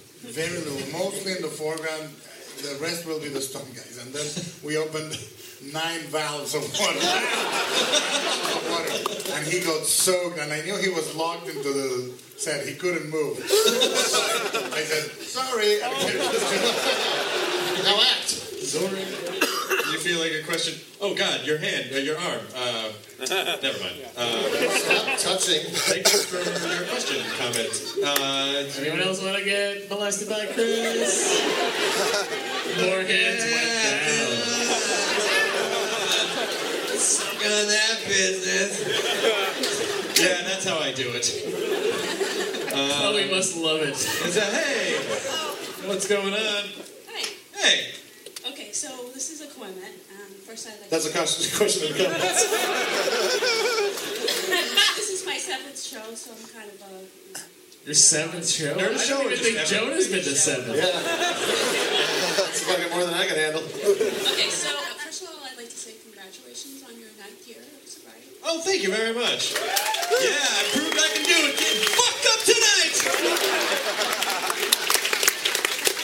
mostly in the foreground, the rest will be the stunt guys, and then we opened 9 valves of water, and he got soaked, and I knew he was locked into the set. He couldn't move. I said, sorry. Now act. Sorry. Did you feel like a question? Oh, God, your hand, your arm. Never mind. Stop touching. Thanks for your question and comment. Anyone else want to get molested by Chris? More hands went down. Suck on that business. Yeah, that's how I do it. Oh, we must love it. It's a hey, what's going on? Hi. Hey. Okay, so this is a comment. First, I'd like. That's a question and comment. This is my 7th show, so I'm kind of Your seventh show? Nerdist show? I don't even think Jonah's been to seven. Yeah. That's fucking more than I can handle. Okay, so first of all, I'd like to say congratulations on your 9th year of sobriety. Oh, thank you very much. Yeah, I proved I can do it. Getting fucked up tonight.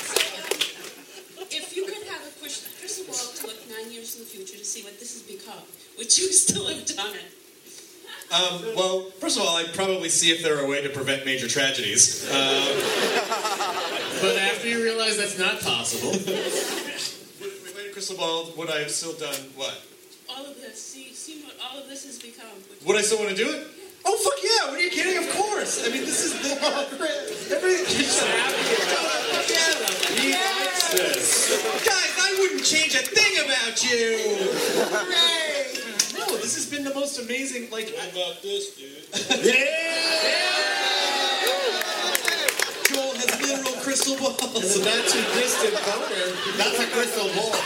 So, if you could have a push, first of all, to look 9 years in the future to see what this has become, would you still have done it? Well, first of all, I'd probably see if there were a way to prevent major tragedies. But after you realize that's not possible... Wait, wait, crystal ball, would I have still done what? All of this. See what all of this has become. Would I still want to do it? Yeah. Oh, fuck yeah! What are you kidding? Of course! I mean, this is the... Everything keeps happening. Fuck yeah! He likes this. Guys, I wouldn't change a thing about you! Hooray! No, this has been the most amazing, like... What about this, dude? Yeah! Yeah! Joel has literal crystal balls. It's a not-too-distant boner. That's a crystal ball.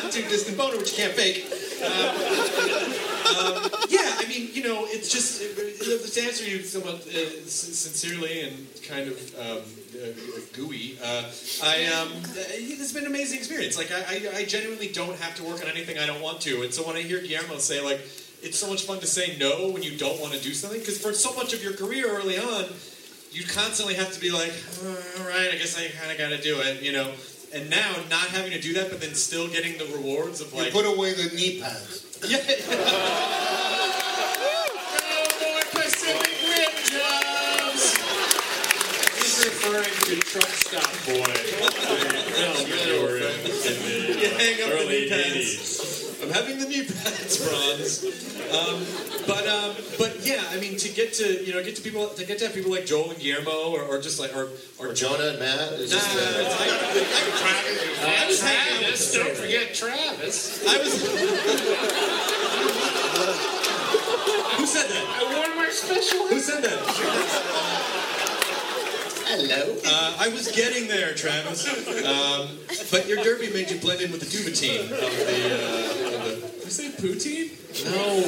Not-too-distant boner, which you can't fake. Yeah, I mean, you know, it's just... to answer you somewhat sincerely and kind of gooey, it's been an amazing experience. Like, I genuinely don't have to work on anything I don't want to. And so when I hear Guillermo say, like, it's so much fun to say no when you don't want to do something, because for so much of your career early on, you constantly have to be like, all right, I guess I kind of got to do it, you know. And now, not having to do that, but then still getting the rewards of, like... You put away the knee pads. Yeah. Referring to truck stop boy. You hang up early the knee pads. I'm having the knee pads, Bronze. But yeah, I mean, to get to to have people like Joel and Guillermo, or just like or Jonah and Matt. Travis. Don't forget Travis. I was. Who said that? I wore my special. Who said that? Hello. I was getting there, Travis. But your derby made you blend in with the duvetine of the... Did I say poutine? No.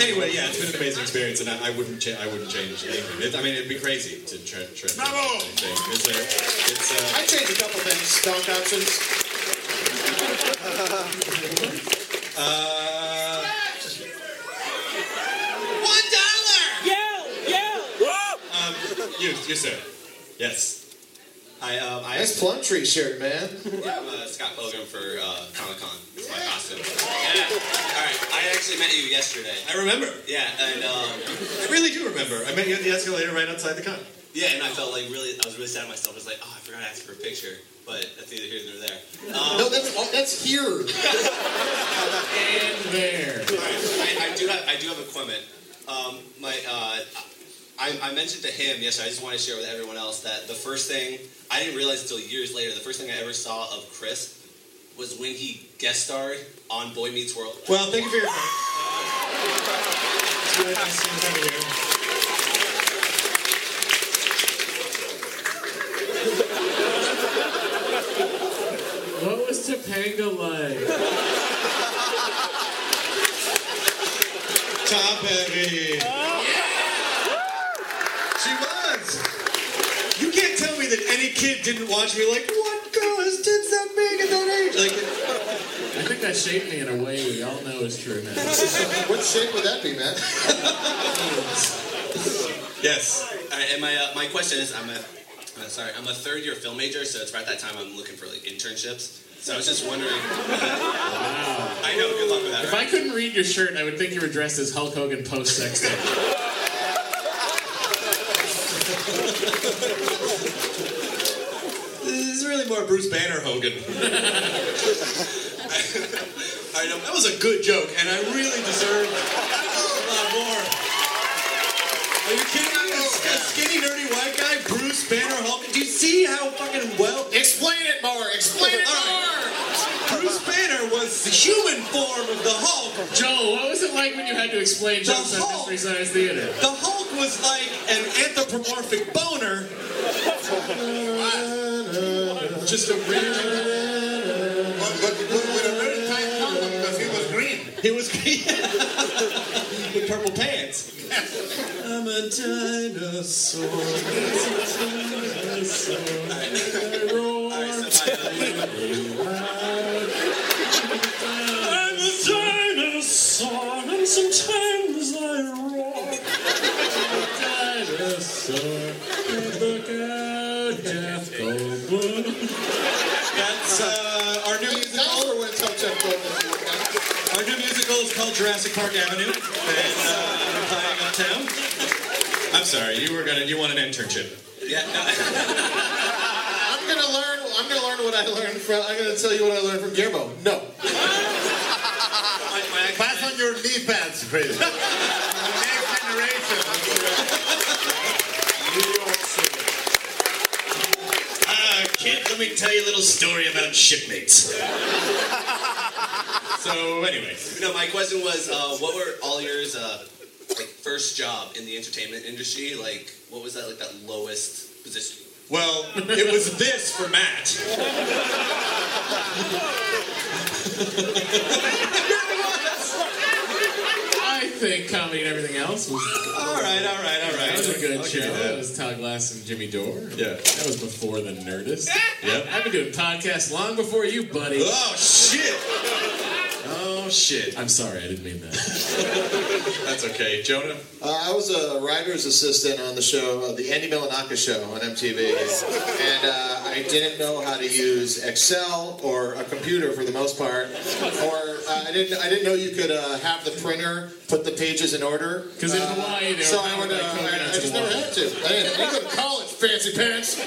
Anyway, yeah, it's been an amazing experience, and I wouldn't change anything. It, I mean, it'd be crazy to try to... Bravo! I'd change a couple things. Stock options. You sir. Yes. I nice Plumtree shirt, man. Scott Pilgrim for Comic Con. It's my costume. Yeah. All right. I actually met you yesterday. I remember. Yeah, and I really do remember. I met you at the escalator right outside the con. Yeah, and I felt like I was really sad at myself. I was like, oh, I forgot to ask for a picture, but that's either here nor there. No, that's here. And there. All right. I do have a comment. I mentioned to him yesterday, I just want to share with everyone else that the first thing, I didn't realize until years later, the first thing I ever saw of Chris was when he guest starred on Boy Meets World. Well, thank you for your time. It's really nice to have you. What was Topanga like? Top heavy. Kid didn't watch me like, what girl has tits that big at that age? Like, I think that shaped me in a way we all know is true, man. What shape would that be, man? Yes. All right, and my question is, I'm a third-year film major, so it's right that time I'm looking for like internships. So I was just wondering. Wow. I know. Good luck with that. If right? I couldn't read your shirt, I would think you were dressed as Hulk Hogan post-sex day. This is really more Bruce Banner Hogan. I know that was a good joke, and I really deserve a lot more. Are you kidding me? A skinny, nerdy white guy, Bruce Banner Hogan. Do you see how fucking well? Explain it more. Explain it more. Bruce Banner was the human form of the Hulk. Joel, what was it like when you had to explain jokes at Mystery Science Theater? The Hulk was like an anthropomorphic boner. Just a weird... But with a very tight condom, because he was green. He was green. With purple pants. I'm a a dinosaur. I'm a dinosaur, and sometimes I roar. I'm a dinosaur, and look at Jeff Goldblum. That's our new musical. We're going to talk Jeff Goldblum. Our new musical is called Jurassic Park Avenue. And playing uptown. I'm sorry, you want an internship. Yeah. No. I'm gonna tell you what I learned from Guillermo. No. Pass on your knee pads, please. Next generation. New York City. Kid, let me tell you a little story about shipmates. So anyway, no. My question was, what were all yours? Like first job in the entertainment industry, like what was that, like that lowest position? Well, it was this for Matt. I think comedy and everything else was all right. That was a good show. That was Todd Glass and Jimmy Dore. Yeah, that was before the Nerdist. Yep, I've been doing podcasts long before you, buddy. Oh shit. Oh, shit. I'm sorry, I didn't mean that. That's okay. Jonah? I was a writer's assistant on the show, the Andy Milanaka show on MTV. And I didn't know how to use Excel or a computer for the most part. Or I didn't know you could have the printer put the pages in order. Because in Hawaii, they I just never had to. I didn't go to college, fancy pants.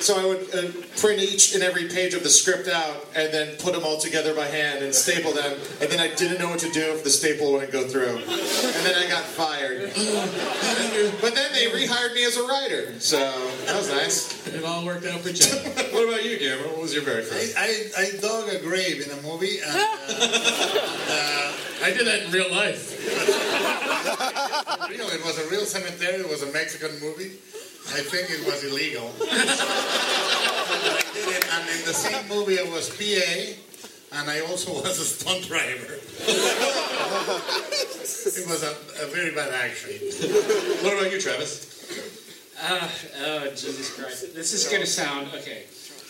So I would print each and every page of the script out and then put them all together by hand and staple them, and then I didn't know what to do if the staple wouldn't go through, and then I got fired. But then they rehired me as a writer, so that was nice. It all worked out for Jim. What about you, Cameron? What was your very first? I dug a grave in a movie, and I did that in real life. It was a real cemetery. It was a Mexican movie. I think it was illegal. I did it, and in the same movie, I was PA. And I also was a stunt driver. It was a very bad action. What about you, Travis? Oh, Jesus Christ. This is going to sound... Okay.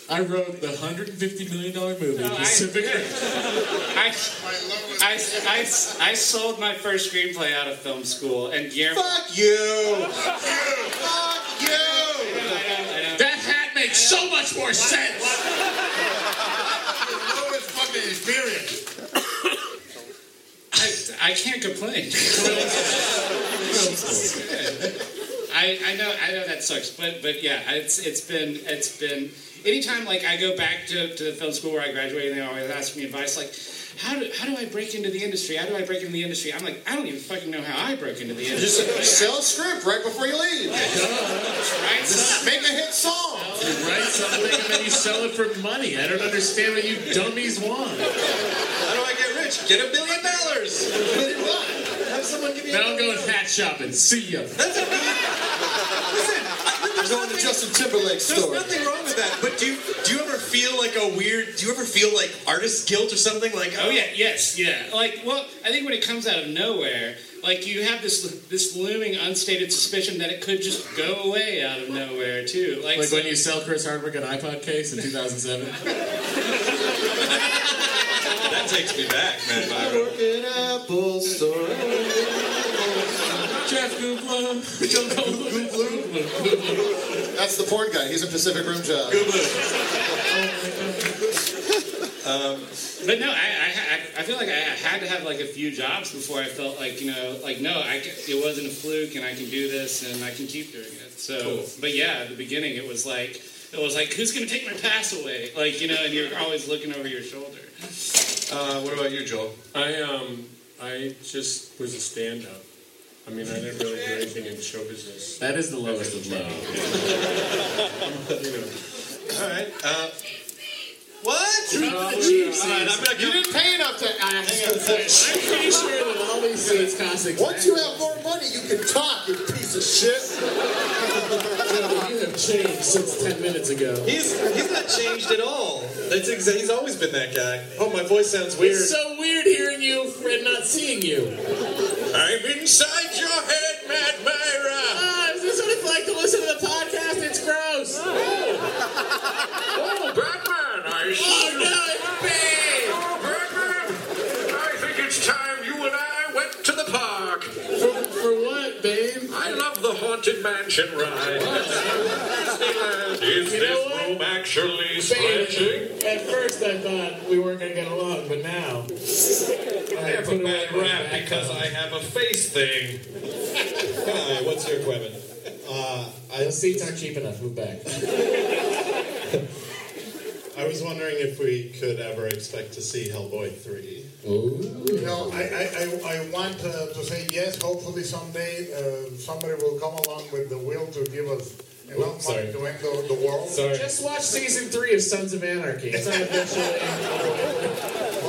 I wrote the $150 million movie, Pacific Rim. I sold my first screenplay out of film school, and Guillermo... Fuck you! Fuck you! I know. That hat makes so much more sense! I can't complain. I know that sucks, but yeah, it's been. Anytime like I go back to the film school where I graduated, and they always ask me advice like, how do I break into the industry? How do I break into the industry? I'm like, I don't even fucking know how I broke into the industry. Just sell a script right before you leave. Make a hit song. You write something and then you sell it for money. I don't understand what you dummies want. How do I get rich? Get $1 billion. Have someone give me. Now I'm going hat shopping. See ya. That's a going to Justin Timberlake's store. There's nothing wrong with that, but do you ever feel like a weird? Do you ever feel like artist guilt or something? Like, yeah. Like, well, I think when it comes out of nowhere, like you have this looming unstated suspicion that it could just go away out of nowhere too. Like when you sell Chris Hardwick an iPod case in 2007. That takes me back, man. I work at Apple Store. Jeff Goldblum. That's the porn guy. He's a Pacific Rim job. But no, I feel like I had to have like a few jobs before I felt like, you know, like no, it wasn't a fluke, and I can do this, and I can keep doing it. So, cool. But yeah, at the beginning, it was like who's gonna take my pass away? Like, you know, and you're always looking over your shoulder. What about you, Joel? I just was a stand-up. I mean, I didn't really do anything in show business. That is the lowest of low. All right. What? You didn't pay enough to ask. I'm pretty sure that all these things cost exactly. Once you have more money, you can talk, you piece of shit. You have changed since 10 minutes ago. He's not changed at all. He's always been that guy. Oh, my voice sounds weird. It's so weird hearing you and not seeing you. I'm inside your head stretching right. Is this room actually stretching? At first I thought we weren't going to get along, but now. I have a bad rap because I have a face thing. Hi, what's your equipment? Those seats aren't cheap enough. Move back. I was wondering if we could ever expect to see Hellboy 3. Ooh. You know, I want to say yes. Hopefully someday somebody will come along with the will to give us enough money to end the world. Sorry. Just watch season 3 of Sons of Anarchy. It's not official.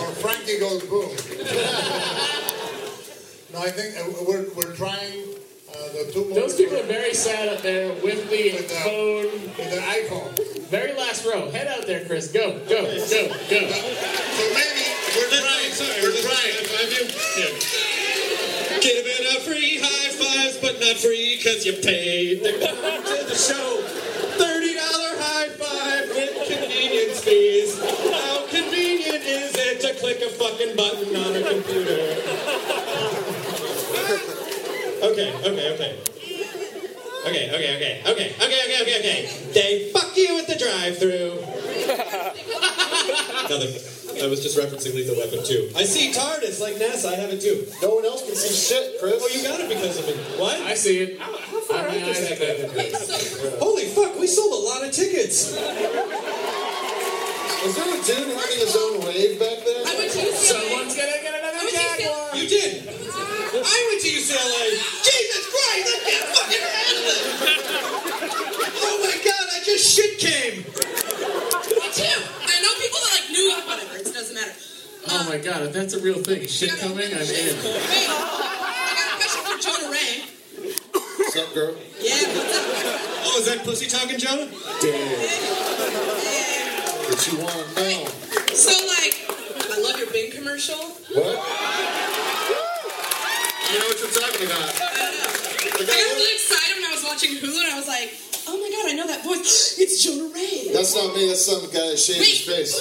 Or Frankie Goes Boom. No, I think we're trying. Those people are very sad up there with their iPhone. Very last row. Head out there, Chris. Go. So maybe we're trying. Yeah. Giving out free high fives, but not free because you paid. They're coming to the show. $30 high five with convenience fees. How convenient is it to click a fucking button on a computer? Okay. They fuck you at the drive-thru. I was just referencing Lethal Weapon 2. I see TARDIS like NASA. I have it too. No one else can see shit, Chris. Well, you got it because of it. What? I see it. How far out does that go? Holy fuck! We sold a lot of tickets. Was there a dude having his own wave back there? Someone's gonna get another jaguar. You did. I went to UCLA. Jesus Christ, I can't fucking handle it. Oh my God, I just shit came. Me too. I know people that like knew whatever. It doesn't matter. Oh my God, if that's a real thing, shit coming, I'm in. Wait, I got a question for Jonah Ray. What's up, girl? Yeah. What's up? Oh, is that pussy talking, Jonah? Damn. What you want now? So like, I love your Bing commercial. What? You know what you're talking about. I got really excited when I was watching Hulu and I was like, oh my God, I know that voice. It's Jonah Ray. That's not me, that's some guy shaving his face.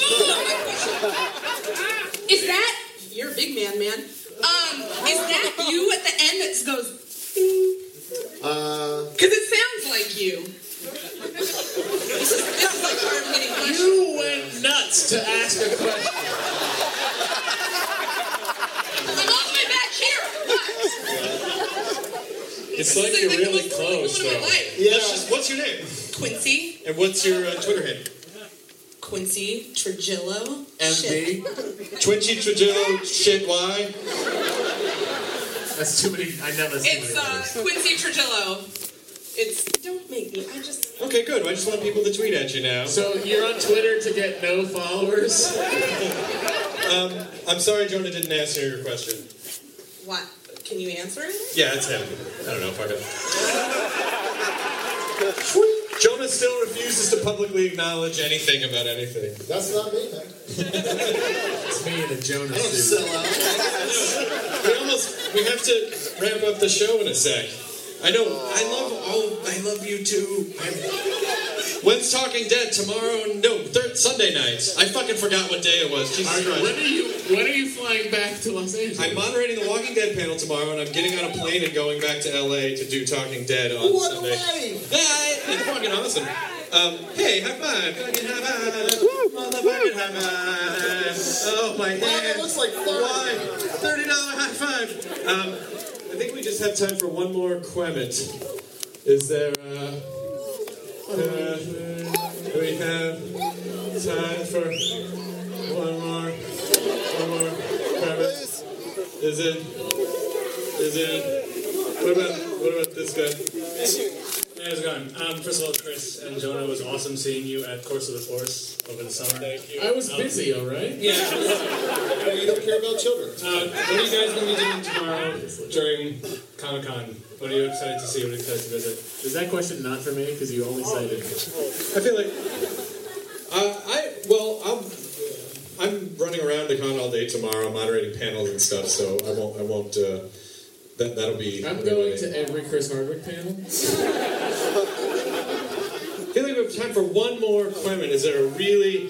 Is that, you're a big man. Is that you at the end that goes, because it sounds like you. This is like part of getting questions. You went nuts to ask a question. I'm all the way back here. It's like you're really close, though. Yeah. What's your name? Quincy. And what's your Twitter handle? Quincy Trujillo. MD. Twinchy Trujillo shit. Why? That's too many. I know that's too many. It's Quincy Trujillo. It's don't make me. I just. Okay, good. I just want people to tweet at you now. So you're on Twitter to get no followers. I'm sorry, Jonah didn't answer your question. What? Can you answer it? Yeah, it's him. I don't know, fuck it. Jonah still refuses to publicly acknowledge anything about anything. That's not me, man. It's me and a Jonah suit. We have to wrap up the show in a sec. I know, I love you too. When's Talking Dead? Tomorrow? No, Sunday night. I fucking forgot what day it was. Jesus Christ. When are you flying back to Los Angeles? I'm moderating the Walking Dead panel tomorrow, and I'm getting on a plane and going back to LA to do Talking Dead on Sunday. What a wedding! Yeah, it's fucking awesome. Hey, high five! Fucking high five! Motherfucking high five! Oh my God! It looks like why? $30 high five. I think we just have time for one more Quemit. Is there? We have time for one more premise. Is it? What about this guy? Hey, how's it going? First of all, Chris and Jonah, it was awesome seeing you at Course of the Force over the summer. Thank you. I was busy, all right? Yeah. You don't care about children. What are you guys going to be doing tomorrow during Comic-Con? What are you excited to see? What are you excited to visit? Is that question not for me? Because you only cited me. I feel like... I'm running around the con all day tomorrow, moderating panels and stuff, so I won't... that'll be... I'm going to every Chris Hardwick panel. I feel like we have time for one more Clement. Is there a really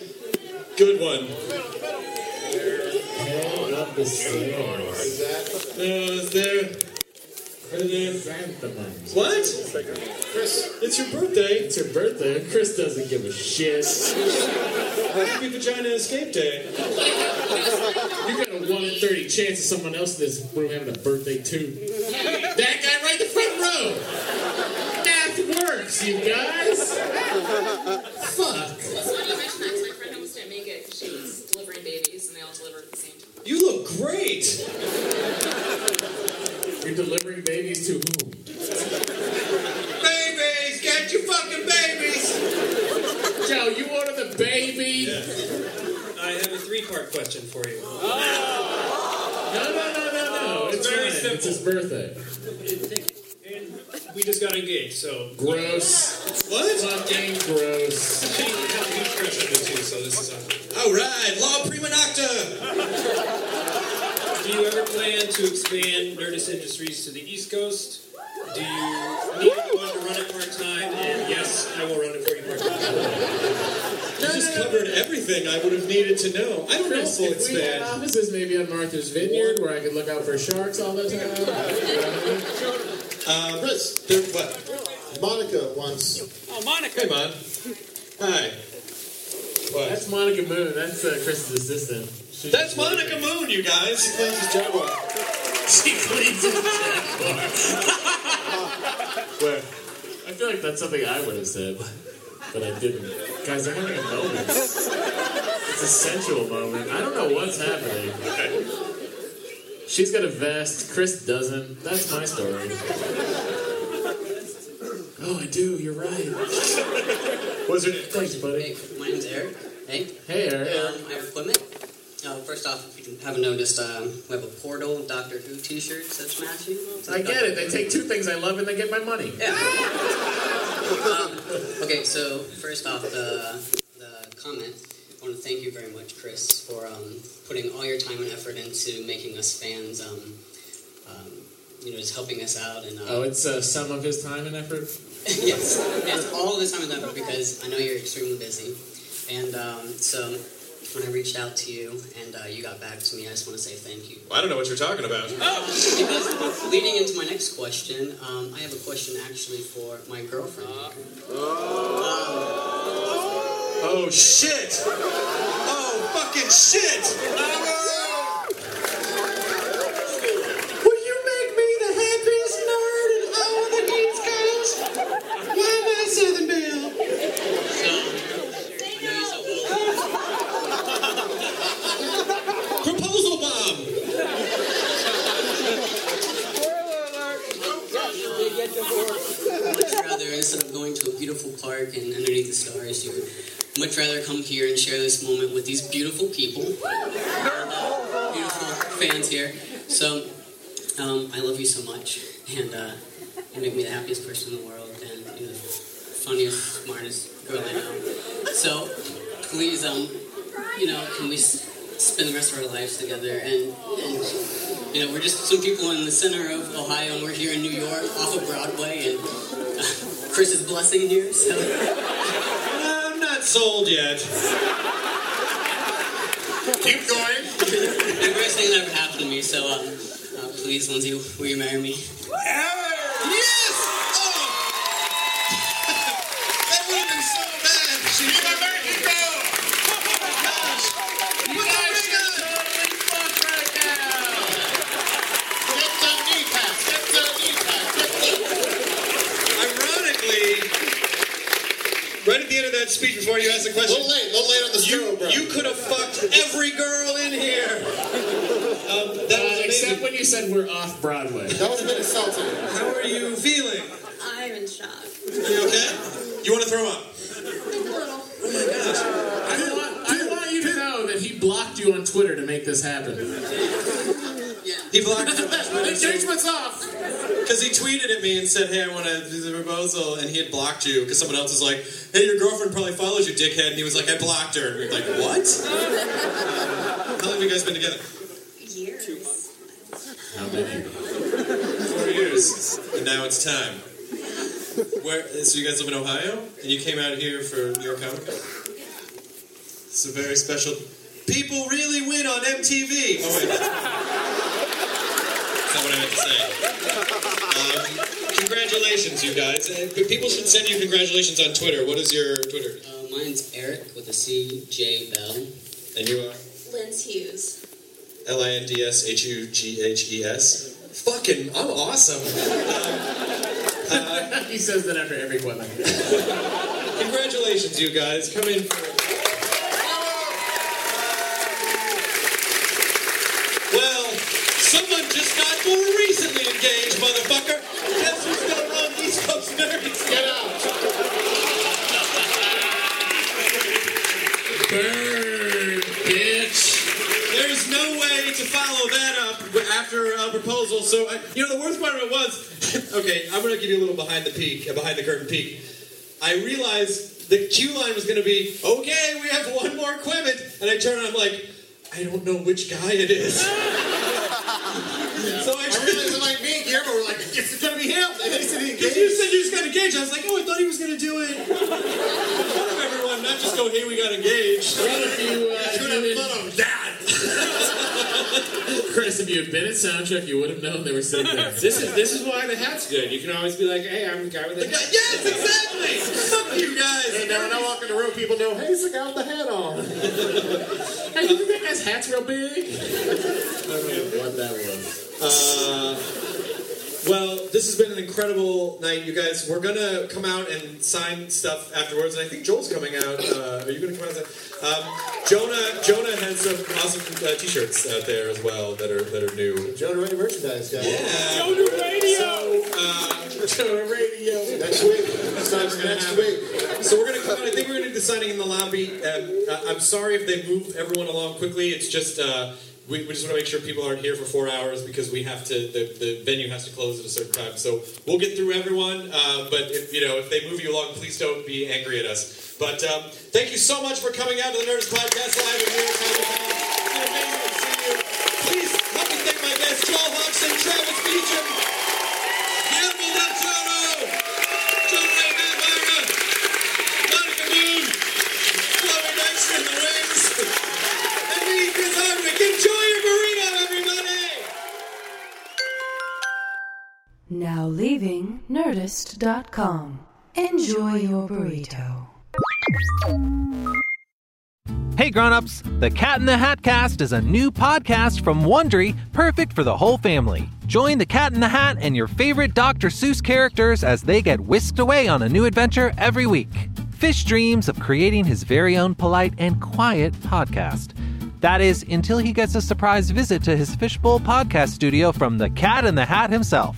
good one? Is there... Chrysanthemums. What? Chris, it's your birthday. It's your birthday. Chris doesn't give a shit. Happy Vagina Escape Day. You got a 1 in 30 chance of someone else in this room having a birthday too. That guy right in the front row. Math works, you guys. Fuck. It's funny you mentioned that because my friend almost didn't make it because she was delivering babies and they all delivered at the same time. You look great. You're delivering babies to whom? Babies! Get your fucking babies! Joe, you order the baby? Yeah. I have a 3-part question for you. Oh. No. It's very simple. It's his birthday. And we just got engaged, so... Gross. What? Fucking gross. She had a huge crush on you, too, so this is awesome. All right, La Prima Nocta! Do you ever plan to expand Nerdist Industries to the East Coast? Do you need anyone to run it part-time? And yes, I will run it for you part-time. You just covered everything I would have needed to know. I don't know if it's bad. We had offices maybe on Martha's Vineyard where I could look out for sharks all the time. Chris, what? Monica once. Oh, Monica. Hey, Mon. Hi. What? That's Monica Moon. That's Chris's assistant. That's Monica Moon, you guys. She cleans his jaguar. She cleans his jaguar. Where? I feel like that's something I would have said, but I didn't. Guys, I'm having a moment. It's a sensual moment. I don't know what's happening. Okay. She's got a vest. Chris doesn't. That's my story. Oh, I do. You're right. What's her name? Thanks, buddy. Hey, my name's Eric. Hey. Hey, Eric. I have equipment. First off, if you haven't noticed, we have a Portal Doctor Who t-shirts that's matching. I get it. They take two things I love and they get my money. Yeah. Okay, so first off, the comment. I want to thank you very much, Chris, for putting all your time and effort into making us fans. Just helping us out. And it's some of his time and effort? Yes, all of his time and effort because I know you're extremely busy. And so... when I reached out to you and you got back to me, I just want to say thank you. Well, I don't know what you're talking about. Because leading into my next question, I have a question actually for my girlfriend. Oh, shit! Oh, fucking shit! Will you make me the happiest nerd in all the East Coast? Why am I Southern Belle? Proposal bomb! Spoiler alert! You get divorced. Much rather, instead of going to a beautiful park and underneath the stars, you would much rather come here and share this moment with these beautiful people. Beautiful fans here. So, I love you so much, and you make me the happiest person in the world, and you're the funniest, smartest girl I know. So, please, can we spend the rest of our lives together, and we're just some people in the center of Ohio, and we're here in New York, off of Broadway, and Chris is blessing here, so... I'm not sold yet. Keep going. The greatest thing that ever happened to me, so please, Lindsay, will you marry me? Yes! Oh! That would have been so bad if she didn't marry me, bro! Right at the end of that speech, before you asked the question, a little late on the show, bro. You could have fucked every girl in here. Except when you said we're off Broadway. That was a bit insulting. How are you feeling? I'm in shock. You okay? You want to throw up? A little. Oh my gosh! I want you to know that he blocked you on Twitter to make this happen. Yeah. He blocked you on Twitter. Engagement's off. Because he tweeted at me and said, hey, I want to do the proposal, and he had blocked you, because someone else was like, hey, your girlfriend probably follows you, dickhead, and he was like, I blocked her. And we were like, what? How long have you guys been together? Years. 2 months. How many? 4 years. And now it's time. So you guys live in Ohio, and you came out here for New York Comic Con? It's a very special... People really win on MTV! Oh, wait. what I meant to say. Congratulations, you guys. People should send you congratulations on Twitter. What is your Twitter? Mine's Eric with a C, J, Bell. And you are? Linds Hughes. LINDSHUGHES. Fucking, I'm awesome. He says that after every one. Congratulations, you guys. Come in for... Well, someone just got more recently engaged, motherfucker. Guess who's gonna run East Coast Nerds? Get out. Burn, bitch. There's no way to follow that up after a proposal. So, the worst part of it was... Okay, I'm gonna give you a little behind the curtain peek. I realized the cue line was gonna be, okay, we have one more Quibbit, and I turned and I'm like, I don't know which guy it is. Yeah. So I realized it might be Guillermo, we're like, it's gonna be him. Because you said you just got engaged. I was like, oh, I thought he was gonna do it in front of everyone, not just go, hey, we got engaged. Chris, if you had been at Soundtrack, you would have known they were sitting there. This is why the hat's good. You can always be like, hey, I'm the guy with the hat. Yes, exactly! Fuck you guys! And now when I walk in the room, people know, hey, he's the guy with the hat on. Hey, you think that guy's hat's real big? I don't know what that was. Well, this has been an incredible night, you guys. We're going to come out and sign stuff afterwards, and I think Joel's coming out. Are you going to come out and sign? Jonah has some awesome T-shirts out there as well that are new. Jonah Radio merchandise, guys. Yeah. Jonah Radio! So, Jonah Radio. Next week. Next week. So we're going to come out. I think we're going to do the signing in the lobby. I'm sorry if they move everyone along quickly. It's just... We just want to make sure people aren't here for 4 hours because we have to. The venue has to close at a certain time, so we'll get through everyone. But if they move you along, please don't be angry at us. But thank you so much for coming out to the Nerdist Podcast live in New York Comic Con. It's been amazing to see you. Please let me thank my guests Joel Hodgson, Travis Beacham, Guillermo del Toro, John Landis, Monica Moon, Chloe Dykstra in the wings, and me, Chris Hardwick. Enjoy. Now leaving Nerdist.com. Enjoy your burrito. Hey grown-ups, the Cat in the Hat Cast is a new podcast from Wondery, perfect for the whole family. Join the Cat in the Hat and your favorite Dr. Seuss characters as they get whisked away on a new adventure every week. Fish dreams of creating his very own polite and quiet podcast. That is, until he gets a surprise visit to his Fishbowl podcast studio from the Cat in the Hat himself.